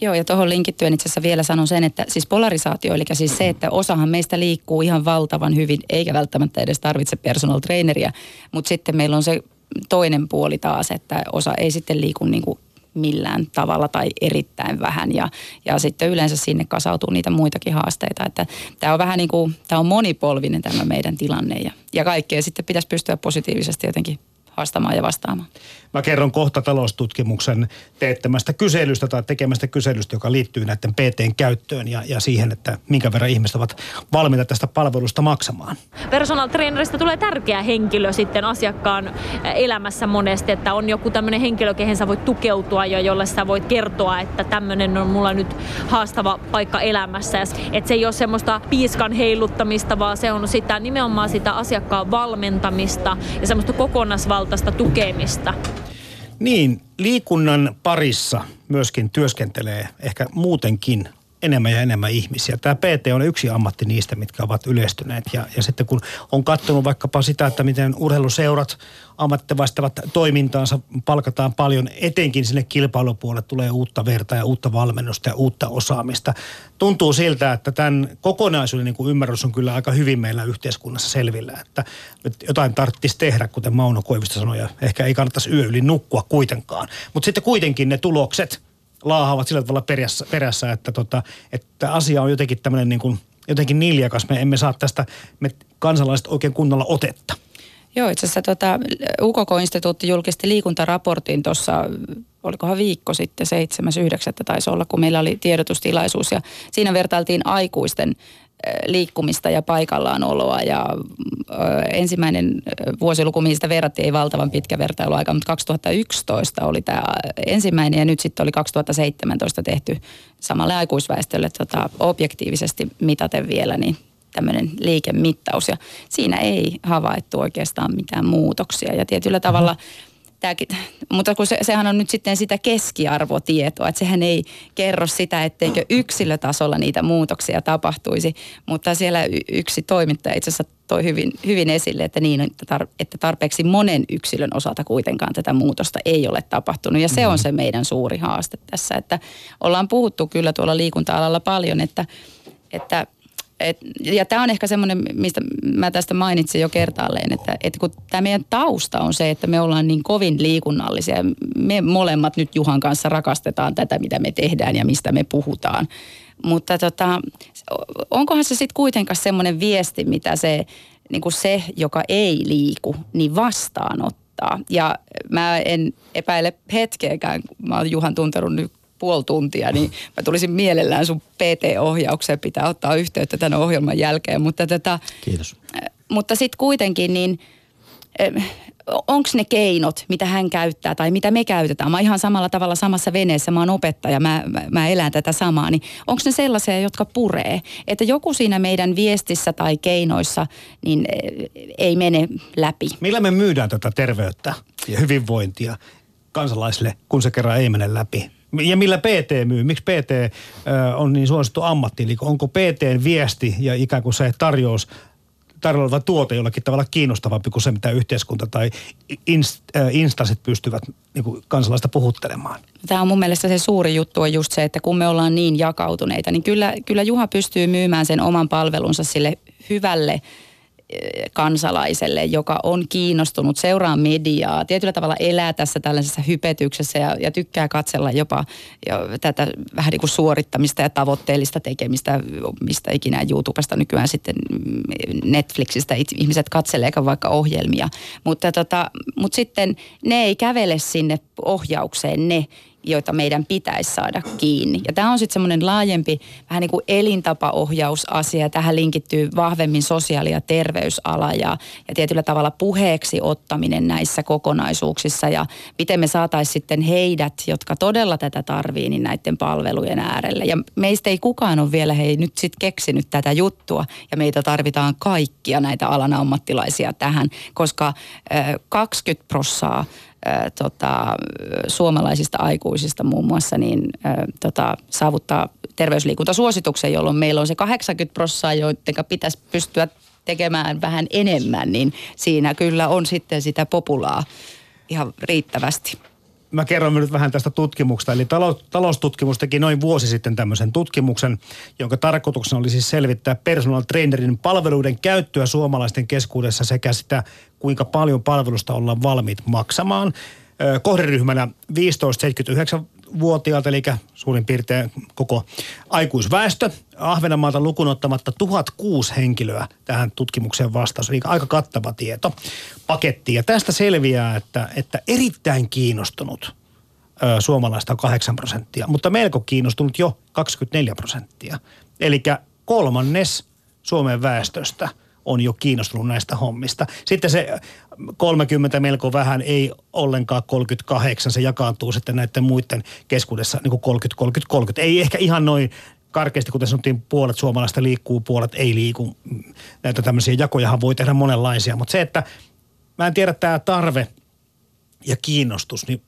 Joo, ja tuohon linkittyen itse asiassa vielä sanon sen, että siis polarisaatio, eli siis se, että osahan meistä liikkuu ihan valtavan hyvin, eikä välttämättä edes tarvitse personal traineria, mutta sitten meillä on se toinen puoli taas, että osa ei sitten liiku niin kuin millään tavalla tai erittäin vähän, ja, ja sitten yleensä sinne kasautuu niitä muitakin haasteita, että tämä on vähän niin kuin, tämä on monipolvinen tämä meidän tilanne, ja, ja kaikkea sitten pitäisi pystyä positiivisesti jotenkin haastamaan ja vastaamaan. Mä kerron kohta taloustutkimuksen teettämästä kyselystä tai tekemästä kyselystä, joka liittyy näiden P T:n käyttöön ja, ja siihen, että minkä verran ihmiset ovat valmiita tästä palvelusta maksamaan. Personal trainerista tulee tärkeä henkilö sitten asiakkaan elämässä monesti, että on joku tämmöinen henkilö, kehen sä voit tukeutua ja jolle sä voit kertoa, että tämmöinen on mulla nyt haastava paikka elämässä. Että se ei ole semmoista piiskan heiluttamista, vaan se on sitä nimenomaan sitä asiakkaan valmentamista ja semmoista kokonaisvalmentamista. Tukemista. Niin, liikunnan parissa myöskin työskentelee ehkä muutenkin enemmän ja enemmän ihmisiä. Tämä P T on yksi ammatti niistä, mitkä ovat yleistyneet. Ja, ja sitten kun on katsonut vaikkapa sitä, että miten urheiluseurat ammattivaistavat toimintaansa, palkataan paljon, etenkin sinne kilpailupuolelle tulee uutta verta ja uutta valmennusta ja uutta osaamista. Tuntuu siltä, että tämän kokonaisuuden niin kuin ymmärrys on kyllä aika hyvin meillä yhteiskunnassa selvillä, että jotain tarvitsisi tehdä, kuten Mauno Koivisto sanoi, ja ehkä ei kannattaisi yö yli nukkua kuitenkaan. Mutta sitten kuitenkin ne tulokset laahaavat sillä tavalla perässä, perässä että, tota, että asia on jotenkin tämmöinen niin kuin, jotenkin niljakas. Me emme saa tästä, me kansalaiset oikein kunnolla otetta. Joo, itse asiassa tota, U K K-instituutti julkisti liikuntaraportin tuossa, olikohan viikko sitten, seitsemäs yhdeksättä taisi olla, kun meillä oli tiedotustilaisuus ja siinä vertailtiin aikuisten liikkumista ja paikallaan oloa ja ensimmäinen vuosiluku, mihin sitä verrattiin, ei valtavan pitkä vertailuaika, mutta kaksituhattayksitoista oli tämä ensimmäinen ja nyt sitten oli kaksituhattaseitsemäntoista tehty samalle aikuisväestölle tota, objektiivisesti mitaten vielä niin tämmöinen liikemittaus ja siinä ei havaittu oikeastaan mitään muutoksia ja tietyllä tavalla tämäkin, mutta kun se, sehän on nyt sitten sitä keskiarvotietoa, että sehän ei kerro sitä, etteikö yksilötasolla niitä muutoksia tapahtuisi, mutta siellä yksi toimittaja itse asiassa toi hyvin, hyvin esille, että, niin, että tarpeeksi monen yksilön osalta kuitenkaan tätä muutosta ei ole tapahtunut ja se on se meidän suuri haaste tässä, että ollaan puhuttu kyllä tuolla liikunta-alalla paljon, että, että Et, ja tämä on ehkä semmoinen, mistä mä tästä mainitsin jo kertaalleen, että, että kun tämä meidän tausta on se, että me ollaan niin kovin liikunnallisia. Me molemmat nyt Juhan kanssa rakastetaan tätä, mitä me tehdään ja mistä me puhutaan. Mutta tota, onkohan se sitten kuitenkaan semmoinen viesti, mitä se, niin kuin se, joka ei liiku, niin vastaanottaa. Ja mä en epäile hetkeäkään, mä oon Juhan tuntenut nyt puoli tuntia, niin mä tulisin mielellään sun P T-ohjaukseen, pitää ottaa yhteyttä tämän ohjelman jälkeen, mutta tätä... Kiitos. Mutta sitten kuitenkin, niin onko ne keinot, mitä hän käyttää tai mitä me käytetään? Mä oon ihan samalla tavalla samassa veneessä, mä oon opettaja, mä, mä, mä elän tätä samaa, niin onko ne sellaisia, jotka puree? Että joku siinä meidän viestissä tai keinoissa, niin ei mene läpi. Millä me myydään tätä terveyttä ja hyvinvointia kansalaisille, kun se kerran ei mene läpi? Ja millä P T myy? Miksi P T on niin suosittu ammatti? Eli onko P T:n viesti ja ikään kuin se tarjous, tarjoava tuote jollakin tavalla kiinnostavampi kuin se, mitä yhteiskunta tai instanssit pystyvät niin kuin kansalaista puhuttelemaan? Tämä on mun mielestä se suuri juttu on just se, että kun me ollaan niin jakautuneita, niin kyllä, kyllä Juha pystyy myymään sen oman palvelunsa sille hyvälle kansalaiselle, joka on kiinnostunut, seuraa mediaa, tietyllä tavalla elää tässä tällaisessa hypetyksessä ja, ja tykkää katsella jopa jo tätä vähän niin kuin suorittamista ja tavoitteellista tekemistä, mistä ikinä YouTubesta nykyään sitten Netflixistä ihmiset katseleekaan vaikka ohjelmia, mutta, tota, mutta sitten ne ei kävele sinne ohjaukseen ne, joita meidän pitäisi saada kiinni. Ja tämä on sitten semmoinen laajempi vähän niin kuin elintapaohjausasia, ja tähän linkittyy vahvemmin sosiaali- ja terveysala ja, ja tietyllä tavalla puheeksi ottaminen näissä kokonaisuuksissa ja miten me saataisiin sitten heidät, jotka todella tätä tarvii, niin näiden palvelujen äärelle. Ja meistä ei kukaan ole vielä hei nyt sitten keksinyt tätä juttua ja meitä tarvitaan kaikkia näitä alan ammattilaisia tähän, koska kaksikymmentä prosenttia Tota, suomalaisista aikuisista muun muassa, niin ä, tota, saavuttaa terveysliikuntasuosituksen, jolloin meillä on se kahdeksankymmentä prosenttia, joiden pitäisi pystyä tekemään vähän enemmän, niin siinä kyllä on sitten sitä populaa ihan riittävästi. Mä kerron nyt vähän tästä tutkimuksesta. Eli talous, taloustutkimus teki noin vuosi sitten tämmöisen tutkimuksen, jonka tarkoituksena oli siis selvittää personal trainerin palveluiden käyttöä suomalaisten keskuudessa sekä sitä, kuinka paljon palvelusta ollaan valmiit maksamaan. Kohderyhmänä viisitoista seitsemänkymmentäyhdeksän -vuotiaat, eli suurin piirtein koko aikuisväestö. Ahvenanmaalta lukuun ottamatta tuhatkuusi henkilöä tähän tutkimukseen vastasi. Eli aika kattava tieto paketti. Ja tästä selviää, että, että erittäin kiinnostunut ö, suomalaista on kahdeksan prosenttia, mutta melko kiinnostunut jo kaksikymmentäneljä prosenttia. Eli kolmannes Suomen väestöstä on jo kiinnostunut näistä hommista. Sitten se kolmekymmentä melko vähän, ei ollenkaan kolmekymmentäkahdeksan, se jakaantuu sitten näiden muiden keskuudessa niin kuin kolmekymmentä kolmekymmentä kolmekymmentä. Ei ehkä ihan noin karkeasti, kuten sanottiin, puolet suomalaista liikkuu, puolet ei liiku. Näitä tämmöisiä jakojahan voi tehdä monenlaisia, mutta se, että mä en tiedä tämä tarve ja kiinnostus, niin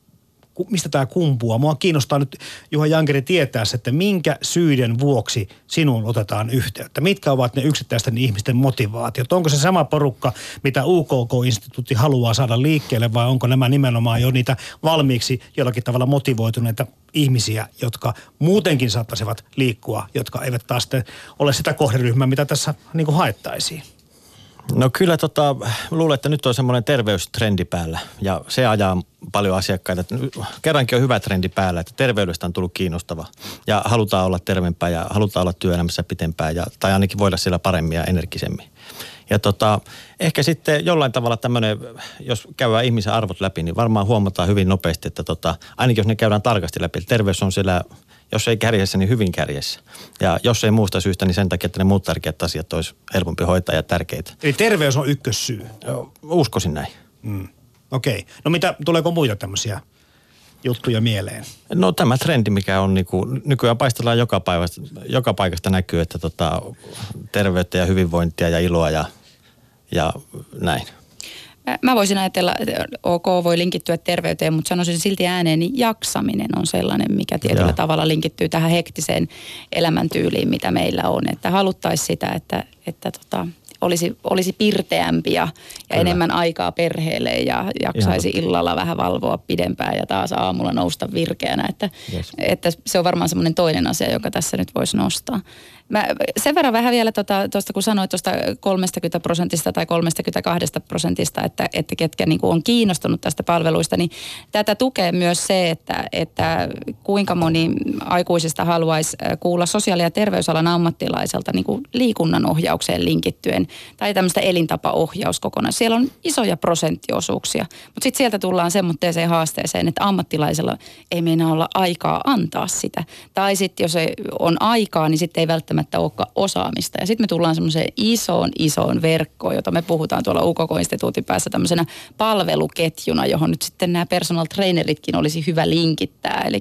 mistä tämä kumpuaa? Mua kiinnostaa nyt, Juha Jankeri, tietää se, että minkä syiden vuoksi sinuun otetaan yhteyttä. Mitkä ovat ne yksittäisten ihmisten motivaatiot? Onko se sama porukka, mitä U K K-instituutti haluaa saada liikkeelle, vai onko nämä nimenomaan jo niitä valmiiksi jollakin tavalla motivoituneita ihmisiä, jotka muutenkin saattaisivat liikkua, jotka eivät taas ole sitä kohderyhmää, mitä tässä niin kuin haettaisiin? No kyllä tota, luulen, että nyt on semmoinen terveystrendi päällä ja se ajaa paljon asiakkaita. Kerrankin on hyvä trendi päällä, että terveydestä on tullut kiinnostava ja halutaan olla terveempää ja halutaan olla työelämässä pitempään ja, tai ainakin voida siellä paremmin ja energisemmin. Ja tota, ehkä sitten jollain tavalla tämmöinen, jos käydään ihmisen arvot läpi, niin varmaan huomataan hyvin nopeasti, että tota, ainakin jos ne käydään tarkasti läpi, terveys on siellä, jos ei kärjessä, niin hyvin kärjessä. Ja jos ei muusta syystä, niin sen takia, että ne muut tärkeät asiat olisi helpompi hoitaa ja tärkeitä. Eli terveys on ykkössyy? Uskoisin näin. Mm. Okei. Okay. No mitä, tuleeko muita tämmöisiä juttuja mieleen? No tämä trendi, mikä on niin kuin, nykyään paistellaan joka paikasta, joka paikasta näkyy, että tota, terveyttä ja hyvinvointia ja iloa ja, ja näin. Mä voisin ajatella, että ok, voi linkittyä terveyteen, mutta sanoisin silti ääneen, niin jaksaminen on sellainen, mikä tietyllä ja. tavalla linkittyy tähän hektiseen elämäntyyliin, mitä meillä on. Että haluttaisiin sitä, että, että tota, olisi, olisi pirteämpi ja, ja enemmän aikaa perheelle ja jaksaisi ja. illalla vähän valvoa pidempään ja taas aamulla nousta virkeänä. Että, yes. että se on varmaan semmoinen toinen asia, joka tässä nyt voisi nostaa. Mä sen verran vähän vielä tuosta, tota, kun sanoit tuosta kolmekymmentä prosentista tai kolmekymmentäkaksi prosentista, että, että ketkä niin kuin on kiinnostunut tästä palveluista, niin tätä tukee myös se, että, että kuinka moni aikuisista haluaisi kuulla sosiaali- ja terveysalan ammattilaiselta niin kuin liikunnan ohjaukseen linkittyen tai tämmöistä elintapaohjauskokonaisuutta. Siellä on isoja prosenttiosuuksia, mutta sitten sieltä tullaan semmoitteeseen haasteeseen, että ammattilaisella ei meinaa olla aikaa antaa sitä. Tai sitten jos ei on aikaa, niin sitten ei välttämättä olekaan osaamista. Ja sitten me tullaan semmoiseen isoon, isoon verkkoon, jota me puhutaan tuolla U K K-instituutin päässä tämmöisenä palveluketjuna, johon nyt sitten nämä personal traineritkin olisi hyvä linkittää. Eli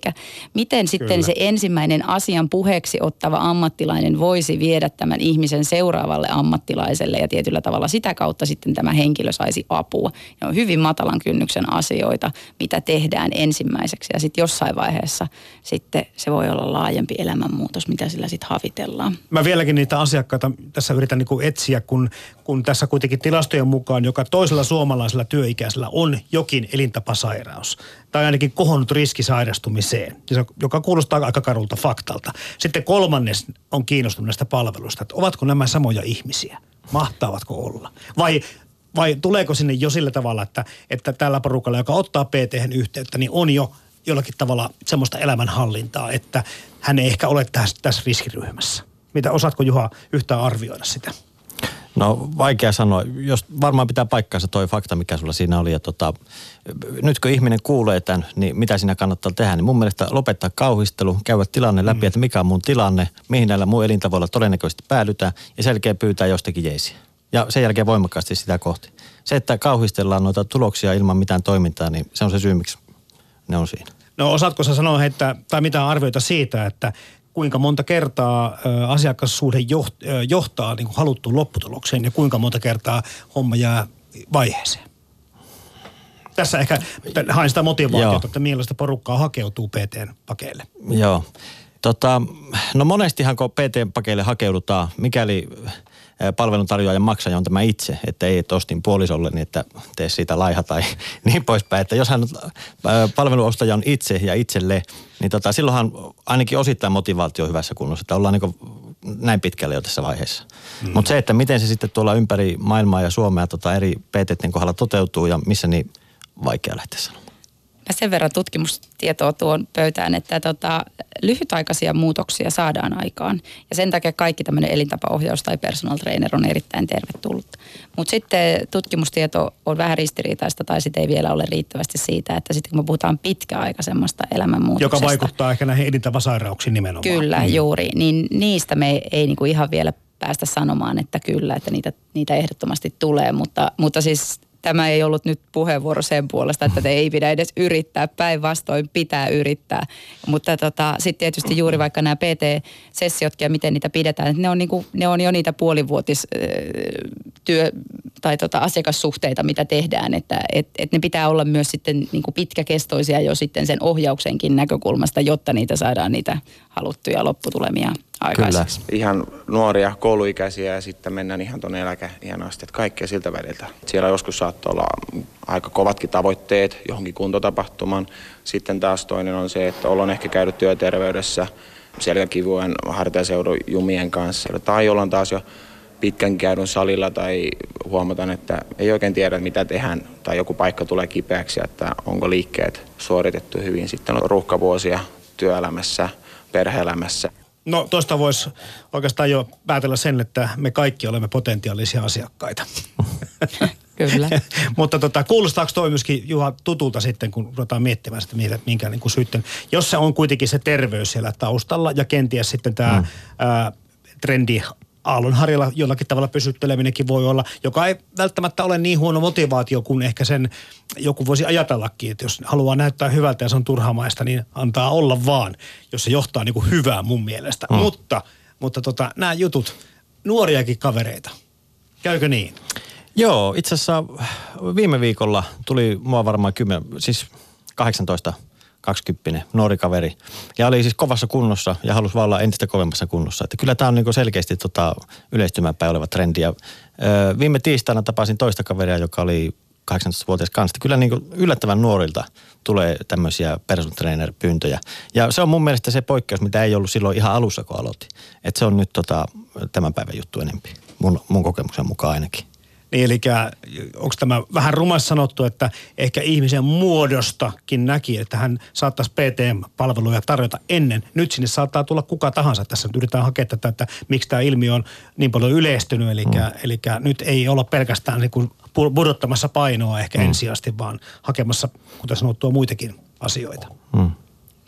miten sitten Kyllä. se ensimmäinen asian puheeksi ottava ammattilainen voisi viedä tämän ihmisen seuraavalle ammattilaiselle ja tietyllä tavalla sitä kautta sitten tämä henkilö saisi apua. Ne on hyvin matalan kynnyksen asioita, mitä tehdään ensimmäiseksi ja sitten jossain vaiheessa sitten se voi olla laajempi elämänmuutos, mitä sillä sitten havitellaan. Mä vieläkin niitä asiakkaita tässä yritän niin kuin etsiä, kun, kun tässä kuitenkin tilastojen mukaan joka toisella suomalaisella työikäisellä on jokin elintapasairaus tai ainakin kohonnut riski sairastumiseen, joka kuulostaa aika karulta faktalta. Sitten kolmannes on kiinnostunut näistä palveluista, että ovatko nämä samoja ihmisiä, mahtaavatko olla vai... Vai tuleeko sinne jo sillä tavalla, että, että tällä porukalla, joka ottaa P T:hen yhteyttä, niin on jo jollakin tavalla semmoista elämänhallintaa, että hän ei ehkä ole tässä, tässä riskiryhmässä. Mitä, osaatko Juha yhtään arvioida sitä? No vaikea sanoa. Jos varmaan pitää paikkaansa toi fakta, mikä sulla siinä oli. Ja tota, nyt kun ihminen kuulee tämän, niin mitä siinä kannattaa tehdä, niin mun mielestä lopettaa kauhistelu, käydä tilanne läpi, mm. että mikä on mun tilanne, mihin näillä muun elintavoilla todennäköisesti päädytään ja selkeä pyytää jostakin jeisiä. Ja sen jälkeen voimakkaasti sitä kohti. Se, että kauhistellaan noita tuloksia ilman mitään toimintaa, niin se on se syy, miksi ne on siinä. No osaatko sä sanoa, että, tai mitään arvioita siitä, että kuinka monta kertaa asiakassuhde johtaa niin kuin haluttuun lopputulokseen ja kuinka monta kertaa homma jää vaiheeseen? Tässä ehkä haen sitä motivaatiota, Joo. että millaista porukkaa hakeutuu P T:n pakeille. Joo. Tota, no monestihan kun P T:n pakeille hakeudutaan, mikäli palveluntarjoajan maksaja on tämä itse, että ei et ostin puolisolle, niin että tee siitä laiha tai niin poispäin. Että jos hän palveluostaja on itse ja itselle, niin tota, silloinhan ainakin osittain motivaatio on hyvässä kunnossa, että ollaan niin näin pitkälle jo tässä vaiheessa. Mm. Mutta se, että miten se sitten tuolla ympäri maailmaa ja Suomea tota eri P T:n kohdalla toteutuu ja missä, niin vaikea lähteä sanomaan. Mä sen verran tutkimustietoa tuon pöytään, että tota, lyhytaikaisia muutoksia saadaan aikaan. Ja sen takia kaikki tämmöinen elintapaohjaus tai personal trainer on erittäin tervetullut. Mutta sitten tutkimustieto on vähän ristiriitaista tai sitten ei vielä ole riittävästi siitä, että sitten kun me puhutaan pitkäaikaisemmasta elämänmuutoksesta. Joka vaikuttaa ehkä näihin elintapasairauksiin nimenomaan. Kyllä, mm. juuri. Niin niistä me ei niinku ihan vielä päästä sanomaan, että kyllä, että niitä, niitä ehdottomasti tulee, mutta, mutta siis... Tämä ei ollut nyt puheenvuoro sen puolesta, että te ei pidä edes yrittää, päinvastoin pitää yrittää. Mutta tota, sitten tietysti juuri vaikka nämä P T-sessiotkin ja miten niitä pidetään, ne on, niinku, ne on jo niitä puolivuotis työ, tai tota, asiakassuhteita, mitä tehdään. Että et, et ne pitää olla myös sitten niinku pitkäkestoisia jo sitten sen ohjauksenkin näkökulmasta, jotta niitä saadaan niitä haluttuja lopputulemia aikaiseksi. Kyllä. Ihan nuoria, kouluikäisiä ja sitten mennään ihan tuonne eläkeiän asti, että kaikkea siltä väliltä. Siellä joskus saattaa olla aika kovatkin tavoitteet johonkin kuntotapahtuman. Sitten taas toinen on se, että ollaan ehkä käynyt työterveydessä selkäkivujen, hartiaseudun jumien kanssa. Tai ollaan taas jo pitkän käydyn salilla tai huomataan, että ei oikein tiedä mitä tehdään tai joku paikka tulee kipeäksi, että onko liikkeet suoritettu hyvin. Sitten on ruuhkavuosia työelämässä, perhe-elämässä. No tuosta voisi oikeastaan jo päätellä sen, että me kaikki olemme potentiaalisia asiakkaita. Kyllä. Mutta tota, kuulostaako toi myöskin Juha tutulta sitten, kun ruvetaan miettimään sitä, minkä, minkä niin kuin syytten, jos se on kuitenkin se terveys siellä taustalla ja kenties sitten tämä mm. ää, trendi aallonharjalla jollakin tavalla pysytteleminenkin voi olla, joka ei välttämättä ole niin huono motivaatio kuin ehkä sen joku voisi ajatellakin, että jos haluaa näyttää hyvältä ja se on turhamaista, niin antaa olla vaan, jos se johtaa niin kuin hyvää mun mielestä. Mm. Mutta, mutta tota, nämä jutut, nuoriakin kavereita, käykö niin? Joo, itse asiassa viime viikolla tuli mua varmaan kymmenen, siis kahdeksantoista kaksikymmentä nuori kaveri. Ja oli siis kovassa kunnossa ja halusi vaan olla entistä kovemmassa kunnossa. Että kyllä tämä on niin selkeästi tota yleistymään päin oleva trendi. Ja, ö, viime tiistaina tapasin toista kaveria, joka oli kahdeksantoistavuotias kanssa. Kyllä niin yllättävän nuorilta tulee tämmöisiä personal trainer pyyntöjä. Ja se on mun mielestä se poikkeus, mitä ei ollut silloin ihan alussa, kun aloitin. Että se on nyt tota, tämän päivän juttu enemmän. Mun, mun kokemuksen mukaan ainakin. Niin, eli onko tämä vähän rumas sanottu, että ehkä ihmisen muodostakin näki, että hän saattaisi P T M-palveluja tarjota ennen. Nyt sinne saattaa tulla kuka tahansa. Tässä nyt yritetään hakea tätä, että miksi tämä ilmiö on niin paljon yleistynyt. Eli, mm. eli nyt ei olla pelkästään niin kuin pudottamassa painoa ehkä mm. ensisijaisesti, vaan hakemassa, kuten sanottua, muitakin asioita. Mm.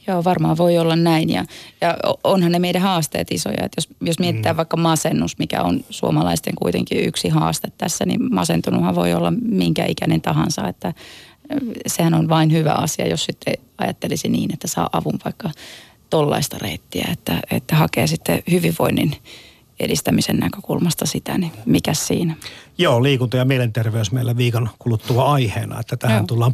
Joo, varmaan voi olla näin ja, ja onhan ne meidän haasteet isoja. Että jos, jos mietitään mm. vaikka masennus, mikä on suomalaisten kuitenkin yksi haaste tässä, niin masentunuthan voi olla minkä ikäinen tahansa. Että sehän on vain hyvä asia, jos sitten ajattelisi niin, että saa avun vaikka tollaista reittiä, että, että hakee sitten hyvinvoinnin edistämisen näkökulmasta sitä, niin mikä siinä? Joo, liikunta ja mielenterveys meillä viikon kuluttua aiheena, että tähän Joo. tullaan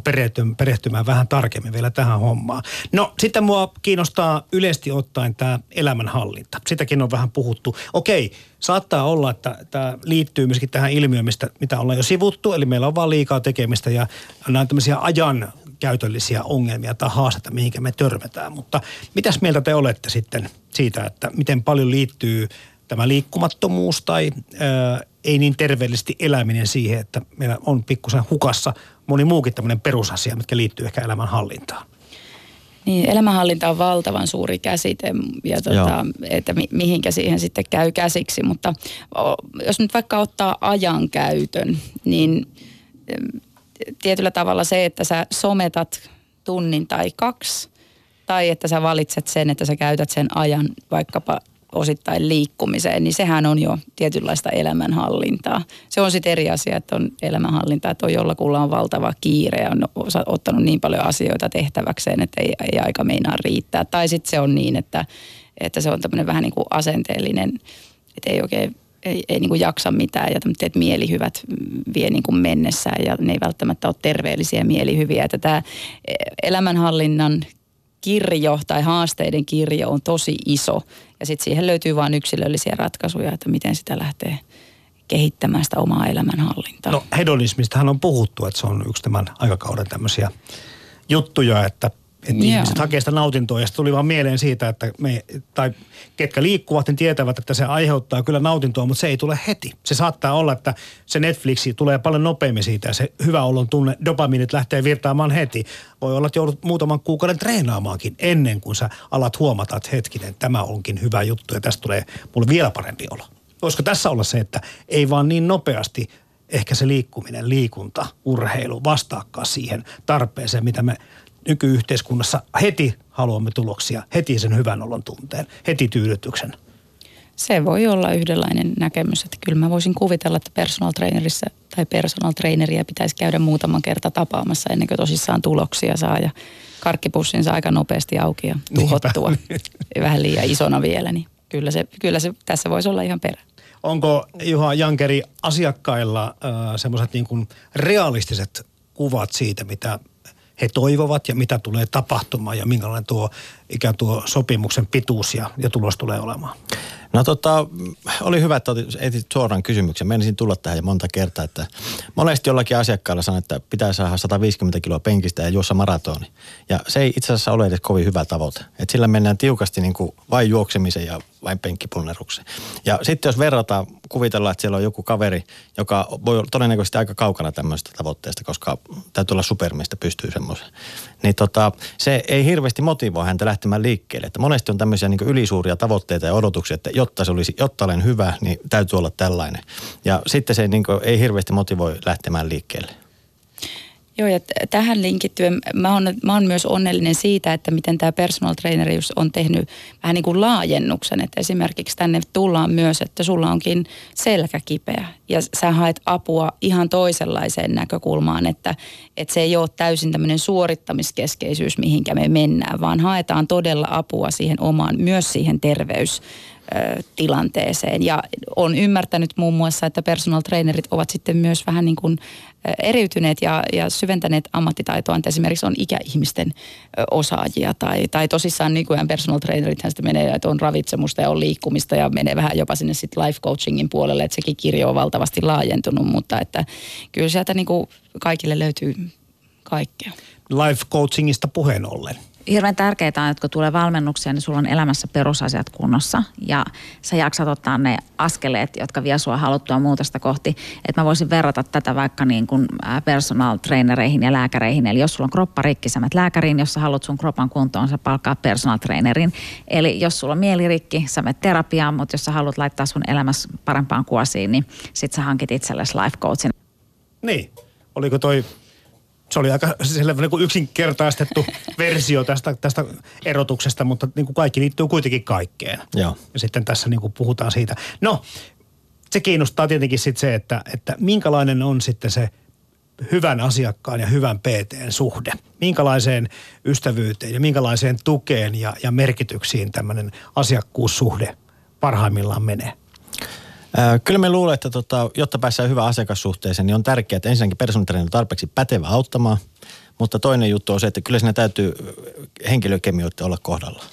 perehtymään vähän tarkemmin vielä tähän hommaan. No, sitten mua kiinnostaa yleisesti ottaen tämä elämänhallinta. Sitäkin on vähän puhuttu. Okei, saattaa olla, että tämä liittyy myöskin tähän ilmiöön, mistä, mitä ollaan jo sivuttu, eli meillä on vaan liikaa tekemistä ja näin tämmöisiä ajan käytöllisiä ongelmia tai haasteita, mihinkä me törmätään, mutta mitäs mieltä te olette sitten siitä, että miten paljon liittyy tämä liikkumattomuus tai ää, ei niin terveellisesti eläminen siihen, että meillä on pikkusen hukassa moni muukin tämmöinen perusasia, mitkä liittyy ehkä elämänhallintaan. Niin, elämänhallinta on valtavan suuri käsite, ja tuota, että mi- mihinkä siihen sitten käy käsiksi, mutta jos nyt vaikka ottaa ajankäytön, niin tietyllä tavalla se, että sä sometat tunnin tai kaksi, tai että sä valitset sen, että sä käytät sen ajan vaikkapa osittain liikkumiseen, niin sehän on jo tietynlaista elämänhallintaa. Se on sitten eri asia, että on elämänhallintaa, että on jollakulla on valtava kiire ja on ottanut niin paljon asioita tehtäväkseen, että ei, ei aika meinaa riittää. Tai sitten se on niin, että, että se on tämmöinen vähän niin kuin asenteellinen, että ei oikein ei, ei niin kuin jaksa mitään ja teet mielihyvät vie niin kuin mennessään ja ne ei välttämättä ole terveellisiä mielihyviä. Että tämä elämänhallinnan kirjo tai haasteiden kirjo on tosi iso. Ja sitten siihen löytyy vain yksilöllisiä ratkaisuja, että miten sitä lähtee kehittämään sitä omaa elämänhallintaa. No hedonismistahan on puhuttu, että se on yksi tämän aikakauden tämmöisiä juttuja, että, että ihmiset hakee sitä nautintoa. Ja sitten tuli vaan mieleen siitä, että me, tai ketkä liikkuvat, niin tietävät, että se aiheuttaa kyllä nautintoa, mutta se ei tule heti. Se saattaa olla, että se Netflixi tulee paljon nopeammin siitä ja se hyvä olon tunne, dopamiinit lähtee virtaamaan heti. Voi olla, että joudut muutaman kuukauden treenaamaankin ennen kuin sä alat huomata, että hetkinen, tämä onkin hyvä juttu ja tästä tulee mulle vielä parempi olo. Voisiko tässä olla se, että ei vaan niin nopeasti ehkä se liikkuminen, liikunta, urheilu vastaakaan siihen tarpeeseen, mitä me nykyyhteiskunnassa heti haluamme tuloksia, heti sen hyvän olon tunteen, heti tyydytyksen. Se voi olla yhdenlainen näkemys, että kyllä mä voisin kuvitella, että personal trainerissä tai personal traineria pitäisi käydä muutaman kerta tapaamassa ennen kuin tosissaan tuloksia saa ja karkkipussin saa aika nopeasti auki ja tuhottua. Niinpä. Vähän liian isona vielä, niin kyllä se, kyllä se tässä voisi olla ihan perä. Onko Juha Jankeri asiakkailla äh, semmoiset niin kuin realistiset kuvat siitä, mitä he toivovat ja mitä tulee tapahtumaan ja minkälainen tuo ikään tuo sopimuksen pituus ja, ja tulos tulee olemaan? No tota, oli hyvä, että etit suoraan kysymyksen. Menisin tulla tähän jo monta kertaa, että monesti jollakin asiakkaalla sanon, että pitää saada sata viisikymmentä kiloa penkistä ja juossa maratoni. Ja se ei itse asiassa ole edes kovin hyvä tavoite. Et sillä mennään tiukasti niin kuin vain juoksemiseen ja vain penkkipunnerukseen. Ja sitten jos verrataan, kuvitellaan, että siellä on joku kaveri, joka voi todennäköisesti aika kaukana tämmöisestä tavoitteesta, koska täytyy olla supermistä pystyy semmoisen. Niin tota, se ei hirveästi motivoi häntä lähtemään liikkeelle. Että monesti on tämmöisiä niin kuin ylisuuria tavoitteita ja odotuksia, että jotta se olisi, jotta olen hyvä, niin täytyy olla tällainen. Ja sitten se niin kuin ei hirveästi motivoi lähtemään liikkeelle. Joo, ja tähän linkittyen mä oon, mä oon myös onnellinen siitä, että miten tämä personal trainerius on tehnyt vähän niin kuin laajennuksen. Että esimerkiksi tänne tullaan myös, että sulla onkin selkä kipeä ja sä haet apua ihan toisenlaiseen näkökulmaan, että, että se ei ole täysin tämmöinen suorittamiskeskeisyys, mihinkä me mennään, vaan haetaan todella apua siihen omaan, myös siihen terveys. tilanteeseen. Ja on ymmärtänyt muun muassa, että personal trainerit ovat sitten myös vähän niin kuin eriytyneet ja, ja syventäneet ammattitaitoa, että esimerkiksi on ikäihmisten osaajia tai, tai tosissaan nykyään personal trainerithän sitten menee, että on ravitsemusta ja on liikkumista ja menee vähän jopa sinne sitten life coachingin puolelle, että sekin kirjo on valtavasti laajentunut, mutta että kyllä sieltä niin kuin kaikille löytyy kaikkea. Life coachingista puheen ollen. Hirveän tärkeää on, että kun tulee valmennuksia, niin sulla on elämässä perusasiat kunnossa ja sä jaksat ottaa ne askeleet, jotka vie sua haluttua muutosta kohti. Että mä voisin verrata tätä vaikka niin kuin personal trainereihin ja lääkäreihin. Eli jos sulla on kroppa rikki, sä menet lääkäriin. Jos sä haluat sun kroppan kuntoon, sä palkkaa personal trainerin. Eli jos sulla on mieli rikki, sä menet terapiaan, mutta jos sä haluat laittaa sun elämässä parempaan kuosiin, niin sit sä hankit itsellesi life coachin. Niin, oliko toi... Se oli aika niin yksinkertaistettu versio tästä, tästä erotuksesta, mutta niin kuin kaikki liittyy kuitenkin kaikkeen. Joo. Ja sitten tässä niin kuin puhutaan siitä. No, se kiinnostaa tietenkin sitten se, että, että minkälainen on sitten se hyvän asiakkaan ja hyvän P T:n suhde. Minkälaiseen ystävyyteen ja minkälaiseen tukeen ja, ja merkityksiin tämmöinen asiakkuussuhde parhaimmillaan menee. Kyllä me luulen, että tota, jotta päästään hyvään asiakassuhteeseen, niin on tärkeää, että ensinnäkin personal trainer on tarpeeksi pätevä auttamaan. Mutta toinen juttu on se, että kyllä siinä täytyy henkilökemioiden olla kohdalla.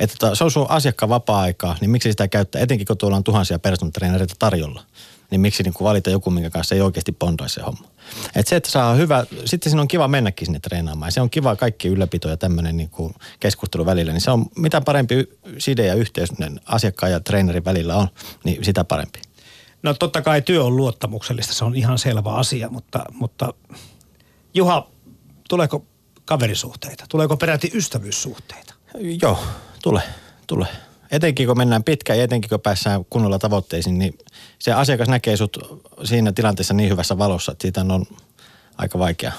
Että tota, se on sun asiakkaan vapaa-aikaa, niin miksi sitä käyttää? Etenkin kun tuolla on tuhansia personal trainereita tarjolla, niin miksi niin kun valita joku, minkä kanssa ei oikeasti bondaisi se homma. Että se, että saa hyvä, sitten siinä on kiva mennäkin sinne treenaamaan. Ja se on kiva kaikki ylläpito ja tämmöinen niin kuin keskustelu välillä. Niin se on mitä parempi side ja yhteys asiakkaan ja treenerin välillä on, niin sitä parempi. No totta kai työ on luottamuksellista, se on ihan selvä asia, mutta, mutta Juha, tuleeko kaverisuhteita? Tuleeko peräti ystävyyssuhteita? Joo, tulee, tulee. Etenkin kun mennään pitkään ja etenkin kun päässään kunnolla tavoitteisiin, niin se asiakas näkee sut siinä tilanteessa niin hyvässä valossa, että siitä on aika vaikea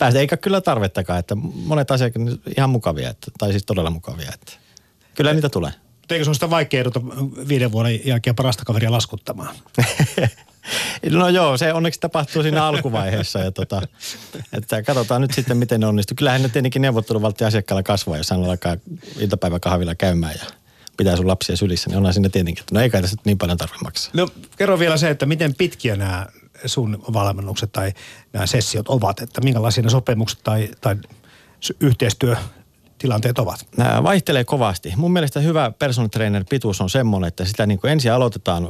päästä. Eikä kyllä tarvettakaan, että monet asiakkaat ihan mukavia, että, tai siis todella mukavia. Että. Kyllä niitä tulee. Eikö se on sitä vaikea eduta viiden vuoden jälkeen parasta kaveria laskuttamaan? No joo, se onneksi tapahtuu siinä alkuvaiheessa ja tota, että katsotaan nyt sitten miten ne onnistuu. Kyllähän ne tietenkin neuvotteluvaltti asiakkaalla kasvaa, jos hän alkaa iltapäiväkahvilla käymään ja pitää sun lapsia sylissä, niin onhan siinä tietenkin, että no ei kai tässä niin paljon tarve maksaa. No kerro vielä se, että miten pitkiä nämä sun valmennukset tai nämä sessiot ovat, että minkälaisia ne sopimukset tai, tai yhteistyö tilanteet ovat? Nämä vaihtelee kovasti. Mun mielestä hyvä personal trainer -pituus on semmoinen, että sitä niin kuin ensin aloitetaan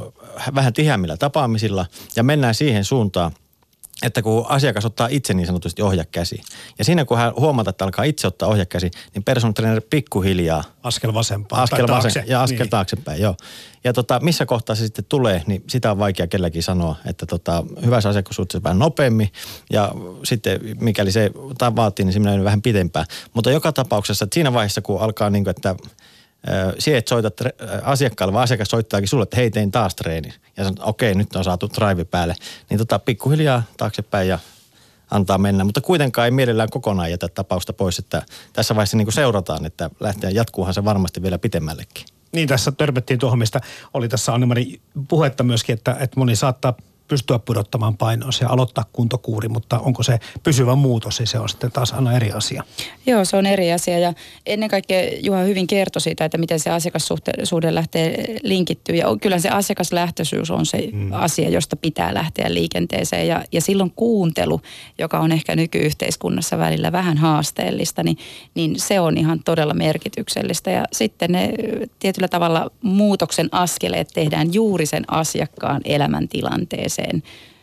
vähän tiheämmillä tapaamisilla ja mennään siihen suuntaan, että kun asiakas ottaa itse niin sanotusti ohjakäsi. Ja siinä kun hän huomataan, että alkaa itse ottaa ohjakäsi, niin personal trainer pikkuhiljaa. Askel vasempaan. Askel vasempaan ja askel niin. Taaksepäin, joo. Ja tota, missä kohtaa se sitten tulee, niin sitä on vaikea kelläkin sanoa, että tota, hyvässä asiakkuussuhteessa vähän nopeammin ja sitten mikäli se vaatii, niin se menee vähän pidempään. Mutta joka tapauksessa, että siinä vaiheessa kun alkaa niin kuin, että se, että soitat asiakkaalle, vaan asiakas soittaakin sulle, että hei, tein taas treenin. Ja sanot, okei, nyt on saatu drive päälle. Niin tota, pikkuhiljaa taaksepäin ja antaa mennä. Mutta kuitenkaan ei mielellään kokonaan jätä tapausta pois, että tässä vaiheessa niin kuin seurataan, että lähtee jatkuuhan se varmasti vielä pitemmällekin. Niin, tässä törmättiin tuohon, mistä oli tässä Anne-Mari puhetta myöskin, että, että moni saattaa pystyä pudottamaan painonsa ja aloittaa kuntokuuri, mutta onko se pysyvä muutos, niin se on sitten taas aina eri asia. Joo, se on eri asia ja ennen kaikkea Juha hyvin kertoi siitä, että miten se asiakassuhde lähtee linkittyy ja kyllä se asiakaslähtöisyys on se hmm. asia, josta pitää lähteä liikenteeseen ja, ja silloin kuuntelu, joka on ehkä nykyyhteiskunnassa välillä vähän haasteellista, niin, niin se on ihan todella merkityksellistä ja sitten ne tietyllä tavalla muutoksen askeleet tehdään juuri sen asiakkaan elämäntilanteeseen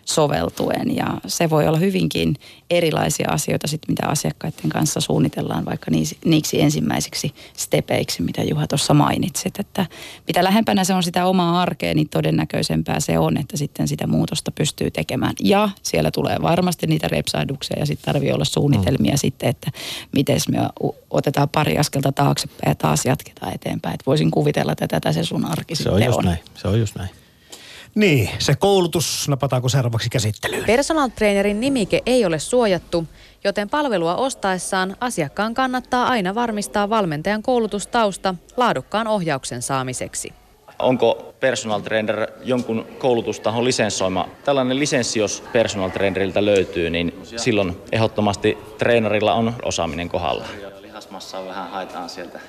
soveltuen ja se voi olla hyvinkin erilaisia asioita sitten, mitä asiakkaiden kanssa suunnitellaan vaikka niiksi ensimmäisiksi stepeiksi, mitä Juha tuossa mainitsit, että mitä lähempänä se on sitä omaa arkea, niin todennäköisempää se on, että sitten sitä muutosta pystyy tekemään ja siellä tulee varmasti niitä repsahduksia ja sitten tarvii olla suunnitelmia mm. sitten, että miten me otetaan pari askelta taaksepäin ja taas jatketaan eteenpäin, että voisin kuvitella, että tätä se sun arki se on. Just on. Näin. Se on just näin. Niin, se koulutus, napataanko seuraavaksi käsittelyyn? Personal trainerin nimike ei ole suojattu, joten palvelua ostaessaan asiakkaan kannattaa aina varmistaa valmentajan koulutustausta laadukkaan ohjauksen saamiseksi. Onko personal trainer jonkun koulutustahon lisenssoima? Tällainen lisenssi, jos personal traineriltä löytyy, niin silloin ehdottomasti treenarilla on osaaminen kohdalla. Lihasmassaa vähän haetaan sieltä.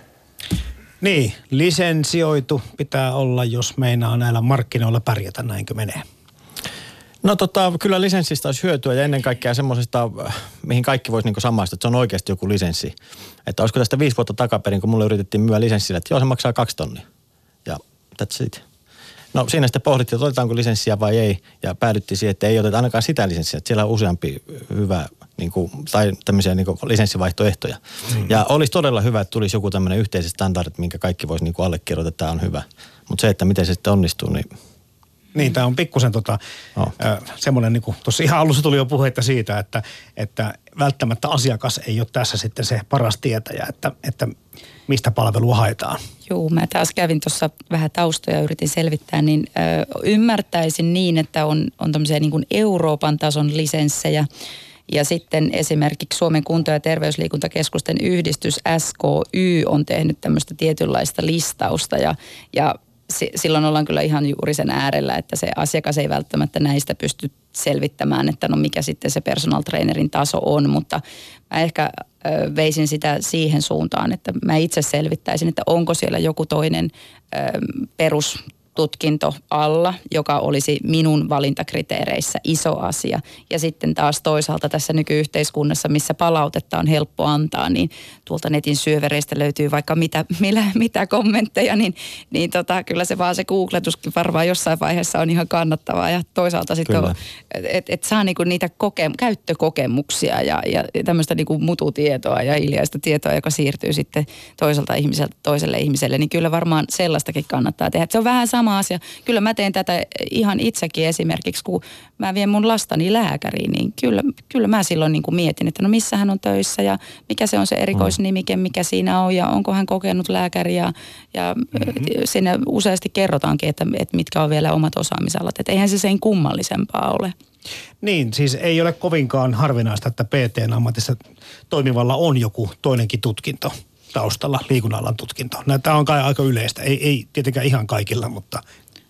Niin, lisensioitu pitää olla, jos meinaa näillä markkinoilla pärjätä, näinkö menee? No tota, kyllä lisenssistä olisi hyötyä ja ennen kaikkea semmoisesta, mihin kaikki voisi niinku samaista, että se on oikeasti joku lisenssi. Että olisiko tästä viisi vuotta takaperin, kun mulle yritettiin myyä lisenssillä, että joo, se maksaa kaksi tonnia. Ja that's it. No siinä sitten pohdittiin, että otetaanko lisenssiä vai ei, ja päädyttiin siihen, että ei oteta ainakaan sitä lisenssiä, että siellä on useampi hyvä, niin kuin, tai tämmöisiä niin kuin lisenssivaihtoehtoja. Mm. Ja olisi todella hyvä, että tulisi joku tämmöinen yhteiset standardit, minkä kaikki voisi niin kuin allekirjoittaa, että tämä on hyvä. Mutta se, että miten se sitten onnistuu, niin... Niin, tämä on pikkusen tota, oh. äh, semmoinen, niin kuin tuossa ihan alussa tuli jo puheita siitä, että, että välttämättä asiakas ei ole tässä sitten se paras tietäjä, että... että mistä palvelua haetaan? Juu, mä taas kävin tuossa vähän taustoja, yritin selvittää, niin ö, ymmärtäisin niin, että on, on tämmöisiä niin kuin Euroopan tason lisenssejä ja sitten esimerkiksi Suomen kunto- ja terveysliikuntakeskusten yhdistys S K Y on tehnyt tämmöistä tietynlaista listausta ja, ja silloin ollaan kyllä ihan juuri sen äärellä, että se asiakas ei välttämättä näistä pysty selvittämään, että no mikä sitten se personal trainerin taso on, mutta mä ehkä veisin sitä siihen suuntaan, että mä itse selvittäisin, että onko siellä joku toinen perus tutkinto alla, joka olisi minun valintakriteereissä iso asia. Ja sitten taas toisaalta tässä nykyyhteiskunnassa, missä palautetta on helppo antaa, niin tuolta netin syövereistä löytyy vaikka mitä, millä, mitä kommentteja, niin, niin tota, kyllä se vaan se googletuskin varmaan jossain vaiheessa on ihan kannattavaa. Ja toisaalta sitten, että et saa niinku niitä koke, käyttökokemuksia ja, ja tämmöistä niinku mututietoa ja hiljaista tietoa, joka siirtyy sitten toiselta ihmiseltä toiselle ihmiselle, niin kyllä varmaan sellaistakin kannattaa tehdä. Se on vähän sama sama asia. Kyllä mä teen tätä ihan itsekin esimerkiksi, kun mä vien mun lastani lääkäriin, niin kyllä, kyllä mä silloin niin kuin mietin, että no missä hän on töissä ja mikä se on se erikoisnimike, mikä siinä on ja onko hän kokenut lääkäriä. Ja mm-hmm. siinä useasti kerrotaankin, että, että mitkä on vielä omat osaamisalat, että eihän se sen kummallisempaa ole. Niin, siis ei ole kovinkaan harvinaista, että P T-ammatissa toimivalla on joku toinenkin tutkinto taustalla, liikunnan-alan tutkinto. Tämä on kai aika yleistä, ei, ei tietenkään ihan kaikilla, mutta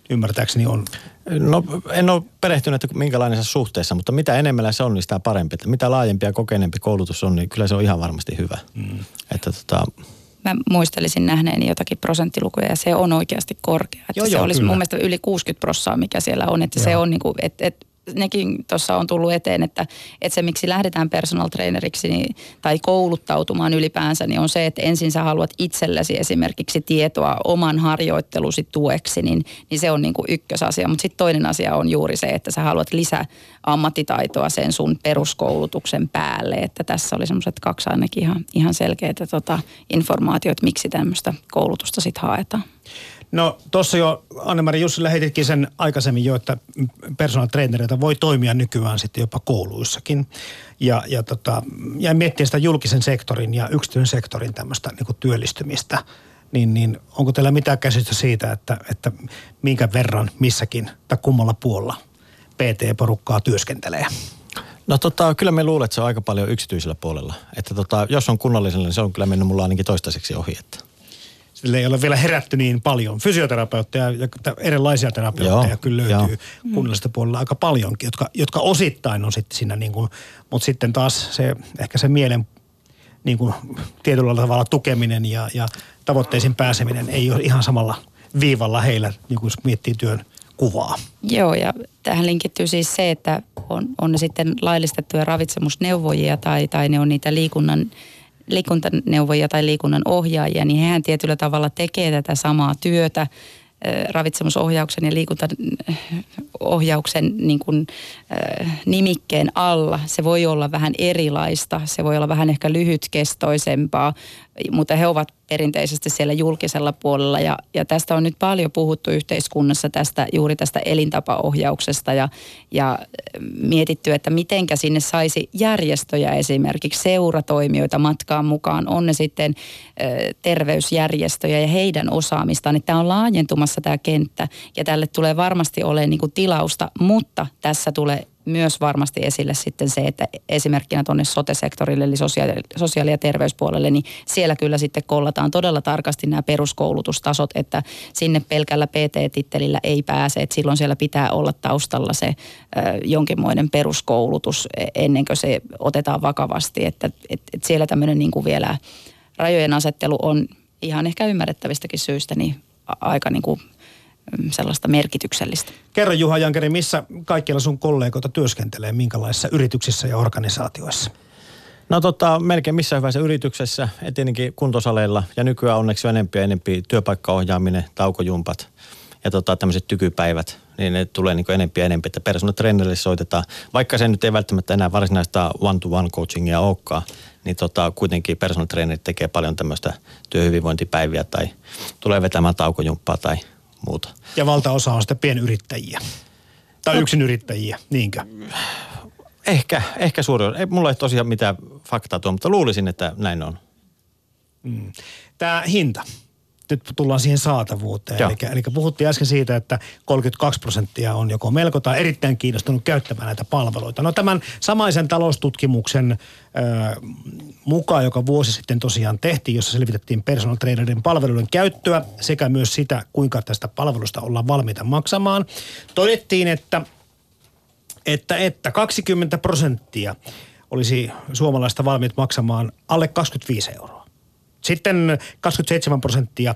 ymmärtääkseni on. No en ole perehtynyt, että minkälainen se suhteessa, mutta mitä enemmän se on, niin sitä parempi. Että mitä laajempi ja kokeneempi koulutus on, niin kyllä se on ihan varmasti hyvä. Mm. Että tota... Mä muistelisin nähneeni jotakin prosenttilukuja ja se on oikeasti korkea. Että joo, se joo, olisi kyllä. Mun mielestä yli kuusikymmentä prosenttia, mikä siellä on, että joo. Se on niin kuin, että... Et, nekin tuossa on tullut eteen, että, että se miksi lähdetään personal traineriksi niin, tai kouluttautumaan ylipäänsä, niin on se, että ensin sä haluat itsellesi esimerkiksi tietoa oman harjoittelusi tueksi, niin, niin se on niin kuin ykkösasia. Mutta sitten toinen asia on juuri se, että sä haluat lisää ammattitaitoa sen sun peruskoulutuksen päälle, että tässä oli semmoiset kaksi ainakin ihan, ihan selkeitä tota, informaatiot, miksi tämmöistä koulutusta sitten haetaan. No tuossa jo Anne-Mari Jussila heititkin sen aikaisemmin jo, että personal trainereita voi toimia nykyään sitten jopa kouluissakin. Ja, ja tota, jäin miettimään sitä julkisen sektorin ja yksityisen sektorin tämmöistä niin kuin työllistymistä. Niin, niin onko teillä mitään käsitystä siitä, että, että minkä verran missäkin tai kummalla puolella P T-porukkaa työskentelee? No tota, kyllä me luulen, että se on aika paljon yksityisellä puolella. Että tota, jos on kunnallisella, niin se on kyllä mennyt mulla ainakin toistaiseksi ohi, että... Sillä ei ole vielä herätty niin paljon. Fysioterapeutteja ja erilaisia terapeutteja joo, kyllä löytyy joo. kunnallisesta puolella aika paljonkin, jotka, jotka osittain on sitten siinä niin kuin, mutta sitten taas se, ehkä se mielen niin kuin tietyllä tavalla tukeminen ja, ja tavoitteisiin pääseminen ei ole ihan samalla viivalla heillä, niin kuin jos miettii työn kuvaa. Joo, ja tähän linkittyy siis se, että on, on ne sitten laillistettuja ravitsemusneuvojia tai, tai ne on niitä liikunnan... liikuntaneuvojia tai liikunnan ohjaajia, niin hehän tietyllä tavalla tekee tätä samaa työtä ravitsemusohjauksen ja liikuntaohjauksen niin kuin, nimikkeen alla. Se voi olla vähän erilaista, se voi olla vähän ehkä lyhytkestoisempaa, mutta he ovat perinteisesti siellä julkisella puolella ja, ja tästä on nyt paljon puhuttu yhteiskunnassa tästä, juuri tästä elintapaohjauksesta ja, ja mietitty, että mitenkä sinne saisi järjestöjä esimerkiksi seuratoimijoita matkaan mukaan, on ne sitten ö, terveysjärjestöjä ja heidän osaamistaan, että tämä on laajentumassa tämä kenttä ja tälle tulee varmasti olemaan niin kuin tilausta, mutta tässä tulee myös varmasti esille sitten se, että esimerkkinä tuonne sote-sektorille eli sosiaali- sosiaali- ja terveyspuolelle, niin siellä kyllä sitten kollataan todella tarkasti nämä peruskoulutustasot, että sinne pelkällä P T-tittelillä ei pääse, että silloin siellä pitää olla taustalla se ö, jonkinmoinen peruskoulutus ennen kuin se otetaan vakavasti, että et, et siellä tämmöinen niin kuin vielä rajojen asettelu on ihan ehkä ymmärrettävistäkin syistä niin aika niin kuin sellaista merkityksellistä. Kerro Juha Jankeri, missä kaikilla sun kollegoita työskentelee, minkälaisissa yrityksissä ja organisaatioissa? No tota, melkein missä hyvässä yrityksessä, etenkin kuntosaleilla ja nykyään onneksi enempi ja enempi työpaikkaohjaaminen, taukojumpat ja tota, tämmöiset tykypäivät, niin ne tulee niin kuin enempi ja enempi, että personal trainerille soitetaan. Vaikka se nyt ei välttämättä enää varsinaista one-to-one coachingia olekaan, niin tota, kuitenkin personal trainerit tekee paljon tämmöistä työhyvinvointipäiviä tai tulee vetämään taukojumppaa tai muuta. Ja valtaosa on sitten pienyrittäjiä tai no, yksinyrittäjiä, niinkö? Ehkä, ehkä suuri on. Ei, mulla ei tosiaan mitään faktaa tuo, mutta luulisin, että näin on. Mm. Tämä hinta. Nyt tullaan siihen saatavuuteen. Eli, eli puhuttiin äsken siitä, että kolmekymmentäkaksi prosenttia on joko melko tai erittäin kiinnostunut käyttämään näitä palveluita. No tämän samaisen taloustutkimuksen ö, mukaan, joka vuosi sitten tosiaan tehtiin, jossa selvitettiin personal trainerin palveluiden käyttöä sekä myös sitä, kuinka tästä palvelusta ollaan valmiita maksamaan, todettiin, että, että, että kaksikymmentä prosenttia olisi suomalaista valmiit maksamaan alle kaksikymmentäviisi euroa. Sitten kaksikymmentäseitsemän prosenttia,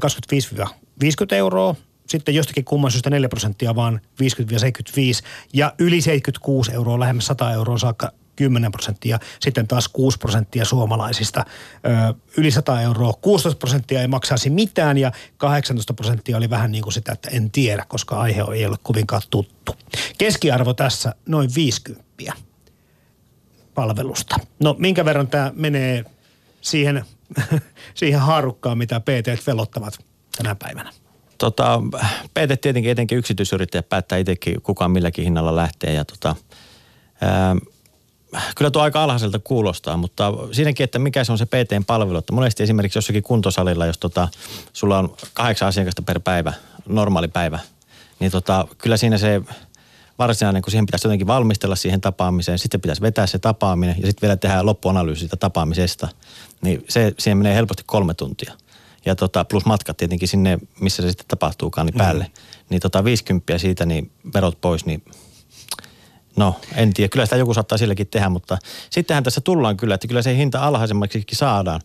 kaksikymmentäviisi–viisikymmentä euroa. Sitten jostakin kumman syystä neljä prosenttia vaan viisikymmentä–seitsemänkymmentäviisi. Ja yli seitsemänkymmentäkuusi euroa, lähemmäs sata euroa saakka kymmenen prosenttia. Sitten taas kuusi prosenttia suomalaisista. Ö, yli sata euroa, kuusitoista prosenttia ei maksaisi mitään ja kahdeksantoista prosenttia oli vähän niin kuin sitä, että en tiedä, koska aihe ei ole kovinkaan tuttu. Keskiarvo tässä noin viisikymmentä palvelusta. No minkä verran tämä menee siihen... siihen haarukkaan, mitä P T:t velottavat tänä päivänä? tota, peite tietenkin etenkin yksityisyrittäjä päättää itsekin, kukaan milläkin hinnalla lähtee. Ja tota, ää, kyllä tuo aika alhaiselta kuulostaa, mutta siinäkin, että mikä se on se P T:n palvelu. Että monesti esimerkiksi jossakin kuntosalilla, jos tota, sulla on kahdeksan asiakasta per päivä, normaali päivä, niin tota, kyllä siinä se varsinainen, kun siihen pitäisi jotenkin valmistella siihen tapaamiseen, sitten pitäisi vetää se tapaaminen ja sitten vielä tehdään loppuanalyysi siitä tapaamisesta, niin se, siihen menee helposti kolme tuntia. Ja tota, plus matkat tietenkin sinne, missä se sitten tapahtuukaan, niin päälle. Mm. Niin tota viisikymppiä siitä, niin verot pois, niin no en tiedä. Kyllä sitä joku saattaa silläkin tehdä, mutta sittenhän tässä tullaan kyllä, että kyllä se hinta alhaisemmaksikin saadaan.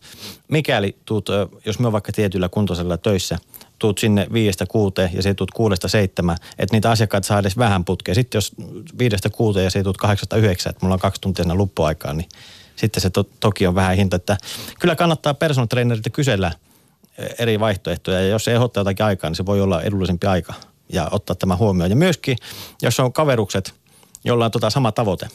Mikäli tuut, jos me on vaikka tietyllä kuntosalilla töissä, tuut sinne viidestä kuuteen ja se tuut kuudesta seitsemään, että niitä asiakkaita saa edes vähän putkea. Sitten jos viidestä kuuteen ja se tuut kahdeksasta yhdeksään, että mulla on kaksi tuntia siinä luppuaikaa, niin sitten se to, toki on vähän hinta. Että kyllä kannattaa personal trainerilta kysellä eri vaihtoehtoja, ja jos se ehdottaa jotakin aikaa, niin se voi olla edullisempi aika ja ottaa tämä huomioon. Ja myöskin, jos on kaverukset, jolla on tota sama tavoite,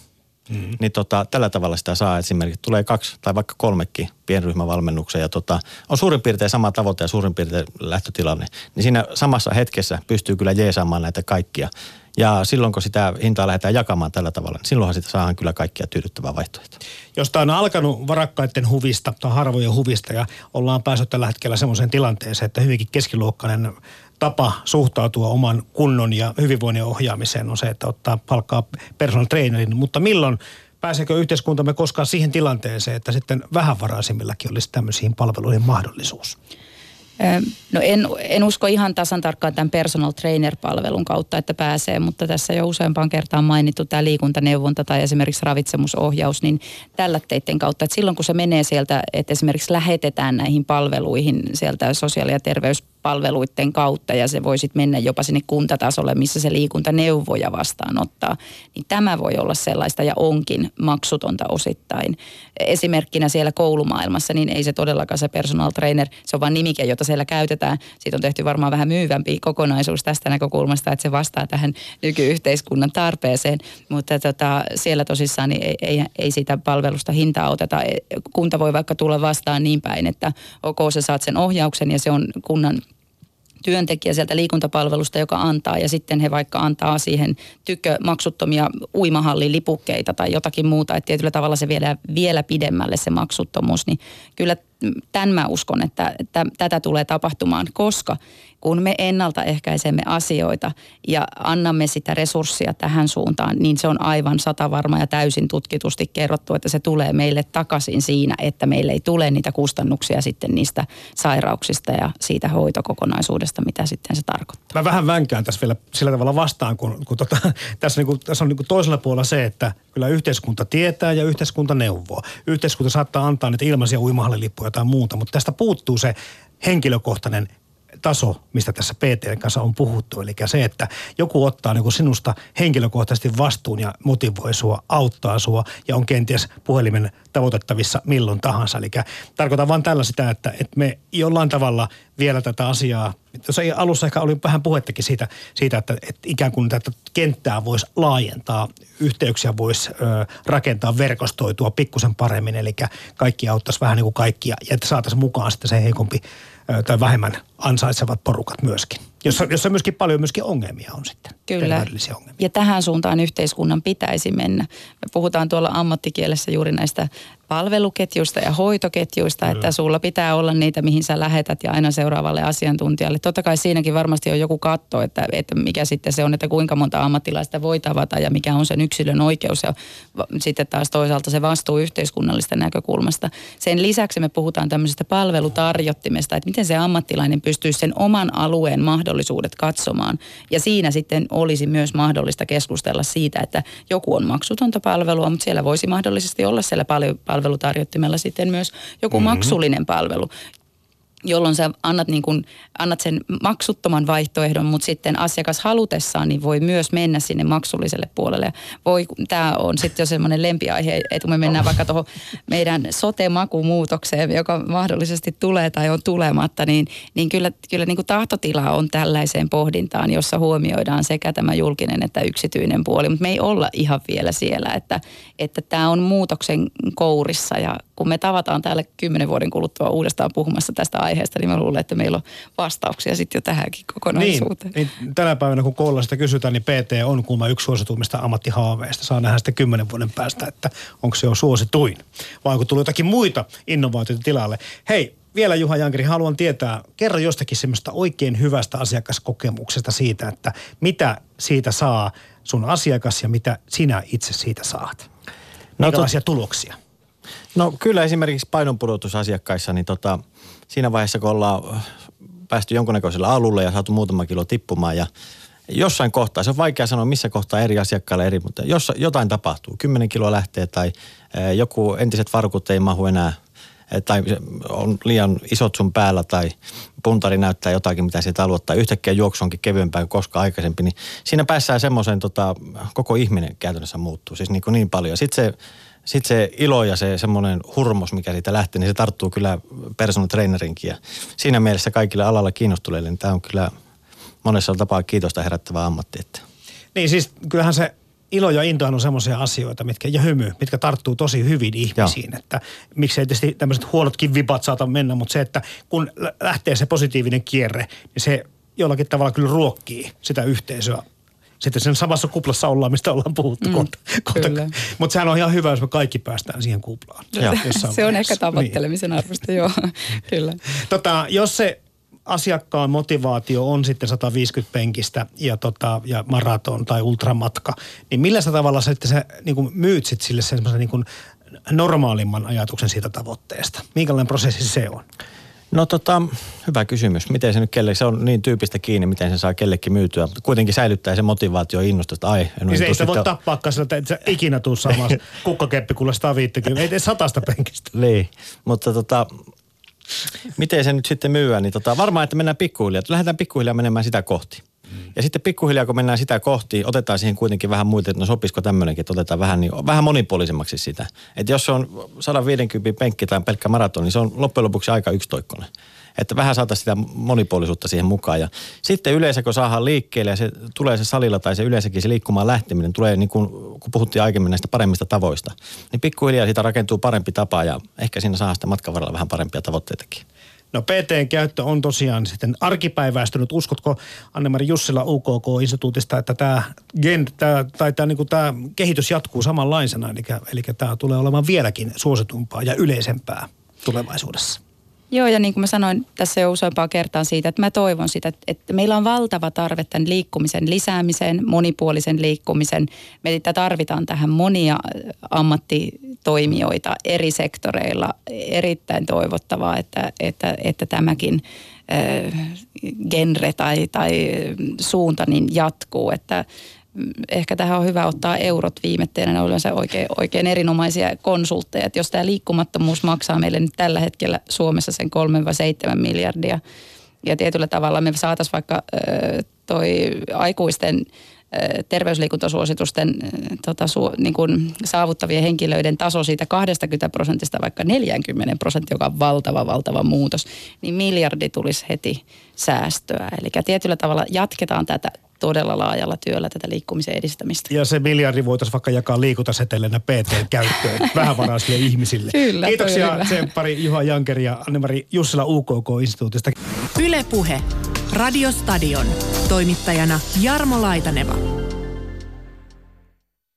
mm-hmm. niin tota, tällä tavalla sitä saa esimerkiksi. Tulee kaksi tai vaikka kolmekin pienryhmävalmennuksia ja tota, on suurin piirtein sama tavoite ja suurin piirtein lähtötilanne. Niin siinä samassa hetkessä pystyy kyllä jeesaamaan näitä kaikkia. Ja silloin, kun sitä hintaa lähdetään jakamaan tällä tavalla, niin silloinhan sitä saadaan kyllä kaikkia tyydyttävää vaihtoehtoa. Jos tämä on alkanut varakkaiden huvista tai harvojen huvista ja ollaan päässyt tällä hetkellä semmoiseen tilanteeseen, että hyvinkin keskiluokkainen tapa suhtautua oman kunnon ja hyvinvoinnin ohjaamiseen on se, että ottaa palkkaa personal trainerin. Mutta milloin pääseekö yhteiskuntamme koskaan siihen tilanteeseen, että sitten vähävaraisimmilläkin olisi tämmöisiin palveluihin mahdollisuus? No en, en usko ihan tasan tarkkaan tämän personal trainer-palvelun kautta, että pääsee, mutta tässä jo useampaan kertaan mainittu tämä liikuntaneuvonta tai esimerkiksi ravitsemusohjaus, niin tällä teitten kautta, että silloin kun se menee sieltä, että esimerkiksi lähetetään näihin palveluihin sieltä sosiaali- ja terveyspalveluiden kautta ja se voi sitten mennä jopa sinne kuntatasolle, missä se liikuntaneuvoja vastaanottaa, niin tämä voi olla sellaista ja onkin maksutonta osittain. Esimerkkinä siellä koulumaailmassa, niin ei se todellakaan se personal trainer, se on vaan nimike, jota siellä käytetään. Siitä on tehty varmaan vähän myyvämpi kokonaisuus tästä näkökulmasta, että se vastaa tähän nykyyhteiskunnan tarpeeseen, mutta tota, siellä tosissaan niin ei, ei, ei siitä palvelusta hintaa oteta. Kunta voi vaikka tulla vastaan niin päin, että ok, sä saat sen ohjauksen ja se on kunnan työntekijä sieltä liikuntapalvelusta, joka antaa, ja sitten he vaikka antaa siihen tykö maksuttomia uimahallilipukkeita tai jotakin muuta, että tietyllä tavalla se vielä, vielä pidemmälle se maksuttomuus, niin kyllä tämän mä uskon, että, että tätä tulee tapahtumaan, koska kun me ennaltaehkäisemme asioita ja annamme sitä resurssia tähän suuntaan, niin se on aivan satavarma ja täysin tutkitusti kerrottu, että se tulee meille takaisin siinä, että meille ei tule niitä kustannuksia sitten niistä sairauksista ja siitä hoitokokonaisuudesta, mitä sitten se tarkoittaa. Mä vähän vänkään tässä vielä sillä tavalla vastaan, kun, kun tota, tässä, niin kuin, tässä on niin kuin toisella puolella se, että kyllä yhteiskunta tietää ja yhteiskunta neuvoo. Yhteiskunta saattaa antaa niitä ilmaisia uimahallilippuja tai muuta, mutta tästä puuttuu se henkilökohtainen taso, mistä tässä P T:n kanssa on puhuttu. Eli se, että joku ottaa niin kuin sinusta henkilökohtaisesti vastuun ja motivoi sua, auttaa sua ja on kenties puhelimen tavoitettavissa milloin tahansa. Eli tarkoitan vaan tällä sitä, että, että me jollain tavalla vielä tätä asiaa, tuossa alussa ehkä oli vähän puhettakin siitä, siitä että, että ikään kuin tätä kenttää voisi laajentaa, yhteyksiä voisi ö, rakentaa, verkostoitua pikkusen paremmin, eli kaikki auttaisi vähän niin kuin kaikkia ja että saataisiin mukaan sitten se heikompi tai vähemmän ansaitsevat porukat myöskin, jossa, jossa myöskin paljon myöskin ongelmia on sitten. Kyllä, ongelmia. Ja tähän suuntaan yhteiskunnan pitäisi mennä. Me puhutaan tuolla ammattikielessä juuri näistä palveluketjuista ja hoitoketjuista, kyllä, että sulla pitää olla niitä, mihin sä lähetät ja aina seuraavalle asiantuntijalle. Totta kai siinäkin varmasti on joku katto, että, että mikä sitten se on, että kuinka monta ammattilaista voi tavata ja mikä on sen yksilön oikeus ja sitten taas toisaalta se vastuu yhteiskunnallista näkökulmasta. Sen lisäksi me puhutaan tämmöisestä palvelutarjottimesta, että miten se ammattilainen pystyy sen oman alueen mahdollisuudet katsomaan ja siinä sitten olisi myös mahdollista keskustella siitä, että joku on maksutonta palvelua, mutta siellä voisi mahdollisesti olla siellä paljon palvelutarjottimella sitten myös joku mm-hmm. maksullinen palvelu, jolloin sä annat, niin kun, annat sen maksuttoman vaihtoehdon, mutta sitten asiakas halutessaan niin voi myös mennä sinne maksulliselle puolelle. Tämä on sitten jo semmoinen lempiaihe, että me mennään vaikka tuohon meidän sote-makumuutokseen, joka mahdollisesti tulee tai on tulematta, niin, niin kyllä, kyllä niin kuin tahtotila on tällaiseen pohdintaan, jossa huomioidaan sekä tämä julkinen että yksityinen puoli, mutta me ei olla ihan vielä siellä, että, että tämä on muutoksen kourissa ja kun me tavataan täällä kymmenen vuoden kuluttua uudestaan puhumassa tästä aiheesta, aiheesta, niin mä luulen, että meillä on vastauksia sitten jo tähänkin kokonaisuuteen. Niin, niin tänä päivänä kun koululla sitä kysytään, niin P T on kuulemma yksi suosituimmista ammattihaaveista. Saa nähdä sitten kymmenen vuoden päästä, että onko se jo suosituin. Vai onko tullut jotakin muita innovaatioita tilalle. Hei, vielä Juha Jankeri, haluan tietää, kerro jostakin semmoista oikein hyvästä asiakaskokemuksesta siitä, että mitä siitä saa sun asiakas ja mitä sinä itse siitä saat. Minkälaisia no, tot... tuloksia? No kyllä esimerkiksi painonpudotusasiakkaissa, niin tota, siinä vaiheessa kun ollaan päästy jonkunnäköisellä alulle ja saatu muutama kilo tippumaan ja jossain kohtaa, se on vaikea sanoa missä kohtaa eri asiakkailla eri, mutta jos jotain tapahtuu, kymmenen kiloa lähtee tai joku entiset varkut ei mahu enää tai on liian isot sun päällä tai puntari näyttää jotakin, mitä sieltä aloittaa. Yhtäkkiä juoksu onkin kevyempää kuin koskaan aikaisempi, niin siinä päässään semmoiseen tota, koko ihminen käytännössä muuttuu, siis niin, kuin niin paljon. Sitten se, sit se ilo ja se semmoinen hurmos, mikä siitä lähtee, niin se tarttuu kyllä personal trainerinkin. Ja siinä mielessä kaikilla alalla kiinnostuneille, niin tämä on kyllä monessa tapaa kiitosta herättävä ammatti. Että. Niin siis kyllähän se ilo ja intohan on semmoisia asioita, mitkä, ja hymy, mitkä tarttuu tosi hyvin ihmisiin, Joo. että miksei tietysti tämmöiset huonotkin vipat saata mennä, mutta se, että kun lähtee se positiivinen kierre, niin se jollakin tavalla kyllä ruokkii sitä yhteisöä. Sitten sen samassa kuplassa ollaan, mistä ollaan puhuttu mm, kohta. kohta. Mutta sehän on ihan hyvä, jos me kaikki päästään siihen kuplaan. Se on ehkä tavoittelemisen arvosta, joo, kyllä. Tota, jos se asiakkaan motivaatio on sitten sataviisikymmentä penkistä ja, tota, ja maraton tai ultramatka, niin millä sä tavalla sä, sä niin kuin myyt sit sille semmoisen niin kuin normaalimman ajatuksen siitä tavoitteesta? Minkälainen prosessi se on? No tota, hyvä kysymys. Miten se nyt kelle, se on niin tyypistä kiinni, miten sen saa kellekin myytyä. Kuitenkin säilyttää se motivaatio ja innostus. Ai, en niin se ei sitä voi tappaakaan sillä, että et sä ikinä tuu saamaan kukkakeppi kuule sata viisikymmentä, ei tee satasta penkistä. Niin, mutta tota miten se nyt sitten myyään, niin tota, varmaan, että mennään pikkuhiljaa. Että lähdetään pikkuhiljaa menemään sitä kohti. Mm. Ja sitten pikkuhiljaa, kun mennään sitä kohti, otetaan siihen kuitenkin vähän muita, että no sopisiko tämmöinenkin, että otetaan vähän, niin, vähän monipuolisemmaksi sitä. Että jos se on sata viisikymmentä penkki tai pelkkä maraton, niin se on loppujen lopuksi aika yksitoikkoinen. Että vähän saataisiin sitä monipuolisuutta siihen mukaan. Ja sitten yleensä, kun saadaan liikkeelle ja se tulee se salilla tai se yleensäkin se liikkumaan lähteminen, tulee niin kuin, kun puhuttiin aiemmin näistä paremmista tavoista, niin pikkuhiljaa siitä rakentuu parempi tapa ja ehkä siinä saadaan sitä matkan varrella vähän parempia tavoitteitakin. No P T:n käyttö on tosiaan sitten arkipäiväistynyt. Uskotko Anne-Mari Jussila U K K-instituutista, että tämä, gen, tämä, tai tämä, niin kuin tämä kehitys jatkuu samanlaisena, eli, eli tämä tulee olemaan vieläkin suositumpaa ja yleisempää tulevaisuudessa? Joo, ja niin kuin mä sanoin tässä jo useampaan kertaan siitä, että mä toivon sitä, että meillä on valtava tarve tämän liikkumisen lisäämiseen, monipuolisen liikkumisen. Meitä tarvitaan tähän monia ammattitoimijoita eri sektoreilla. Erittäin toivottavaa, että, että, että tämäkin äh, genre tai, tai suunta niin jatkuu, että ehkä tähän on hyvä ottaa eurot viimetteenä, ne on yleensä oikein, oikein erinomaisia konsultteja. Että jos tämä liikkumattomuus maksaa meille nyt tällä hetkellä Suomessa sen kolme seitsemän miljardia ja tietyllä tavalla me saataisiin vaikka toi aikuisten terveysliikuntasuositusten tota, su, niin kuin saavuttavien henkilöiden taso siitä kaksikymmentä prosentista vaikka neljäkymmentä prosenttia, joka on valtava, valtava muutos, niin miljardi tulisi heti säästöä. Eli tietyllä tavalla jatketaan tätä todella laajalla työllä tätä liikkumisen edistämistä. Ja se miljardi voitaisiin vaikka jakaa liikuntasetellenä P T-käyttöön vähävaraisille ihmisille. Kyllä, kiitoksia Tsemppari, Juha Jankeri ja Anne-Mari Jussila U K K-instituutista. Yle Puhe. Radiostadion. Toimittajana Jarmo Laitaneva.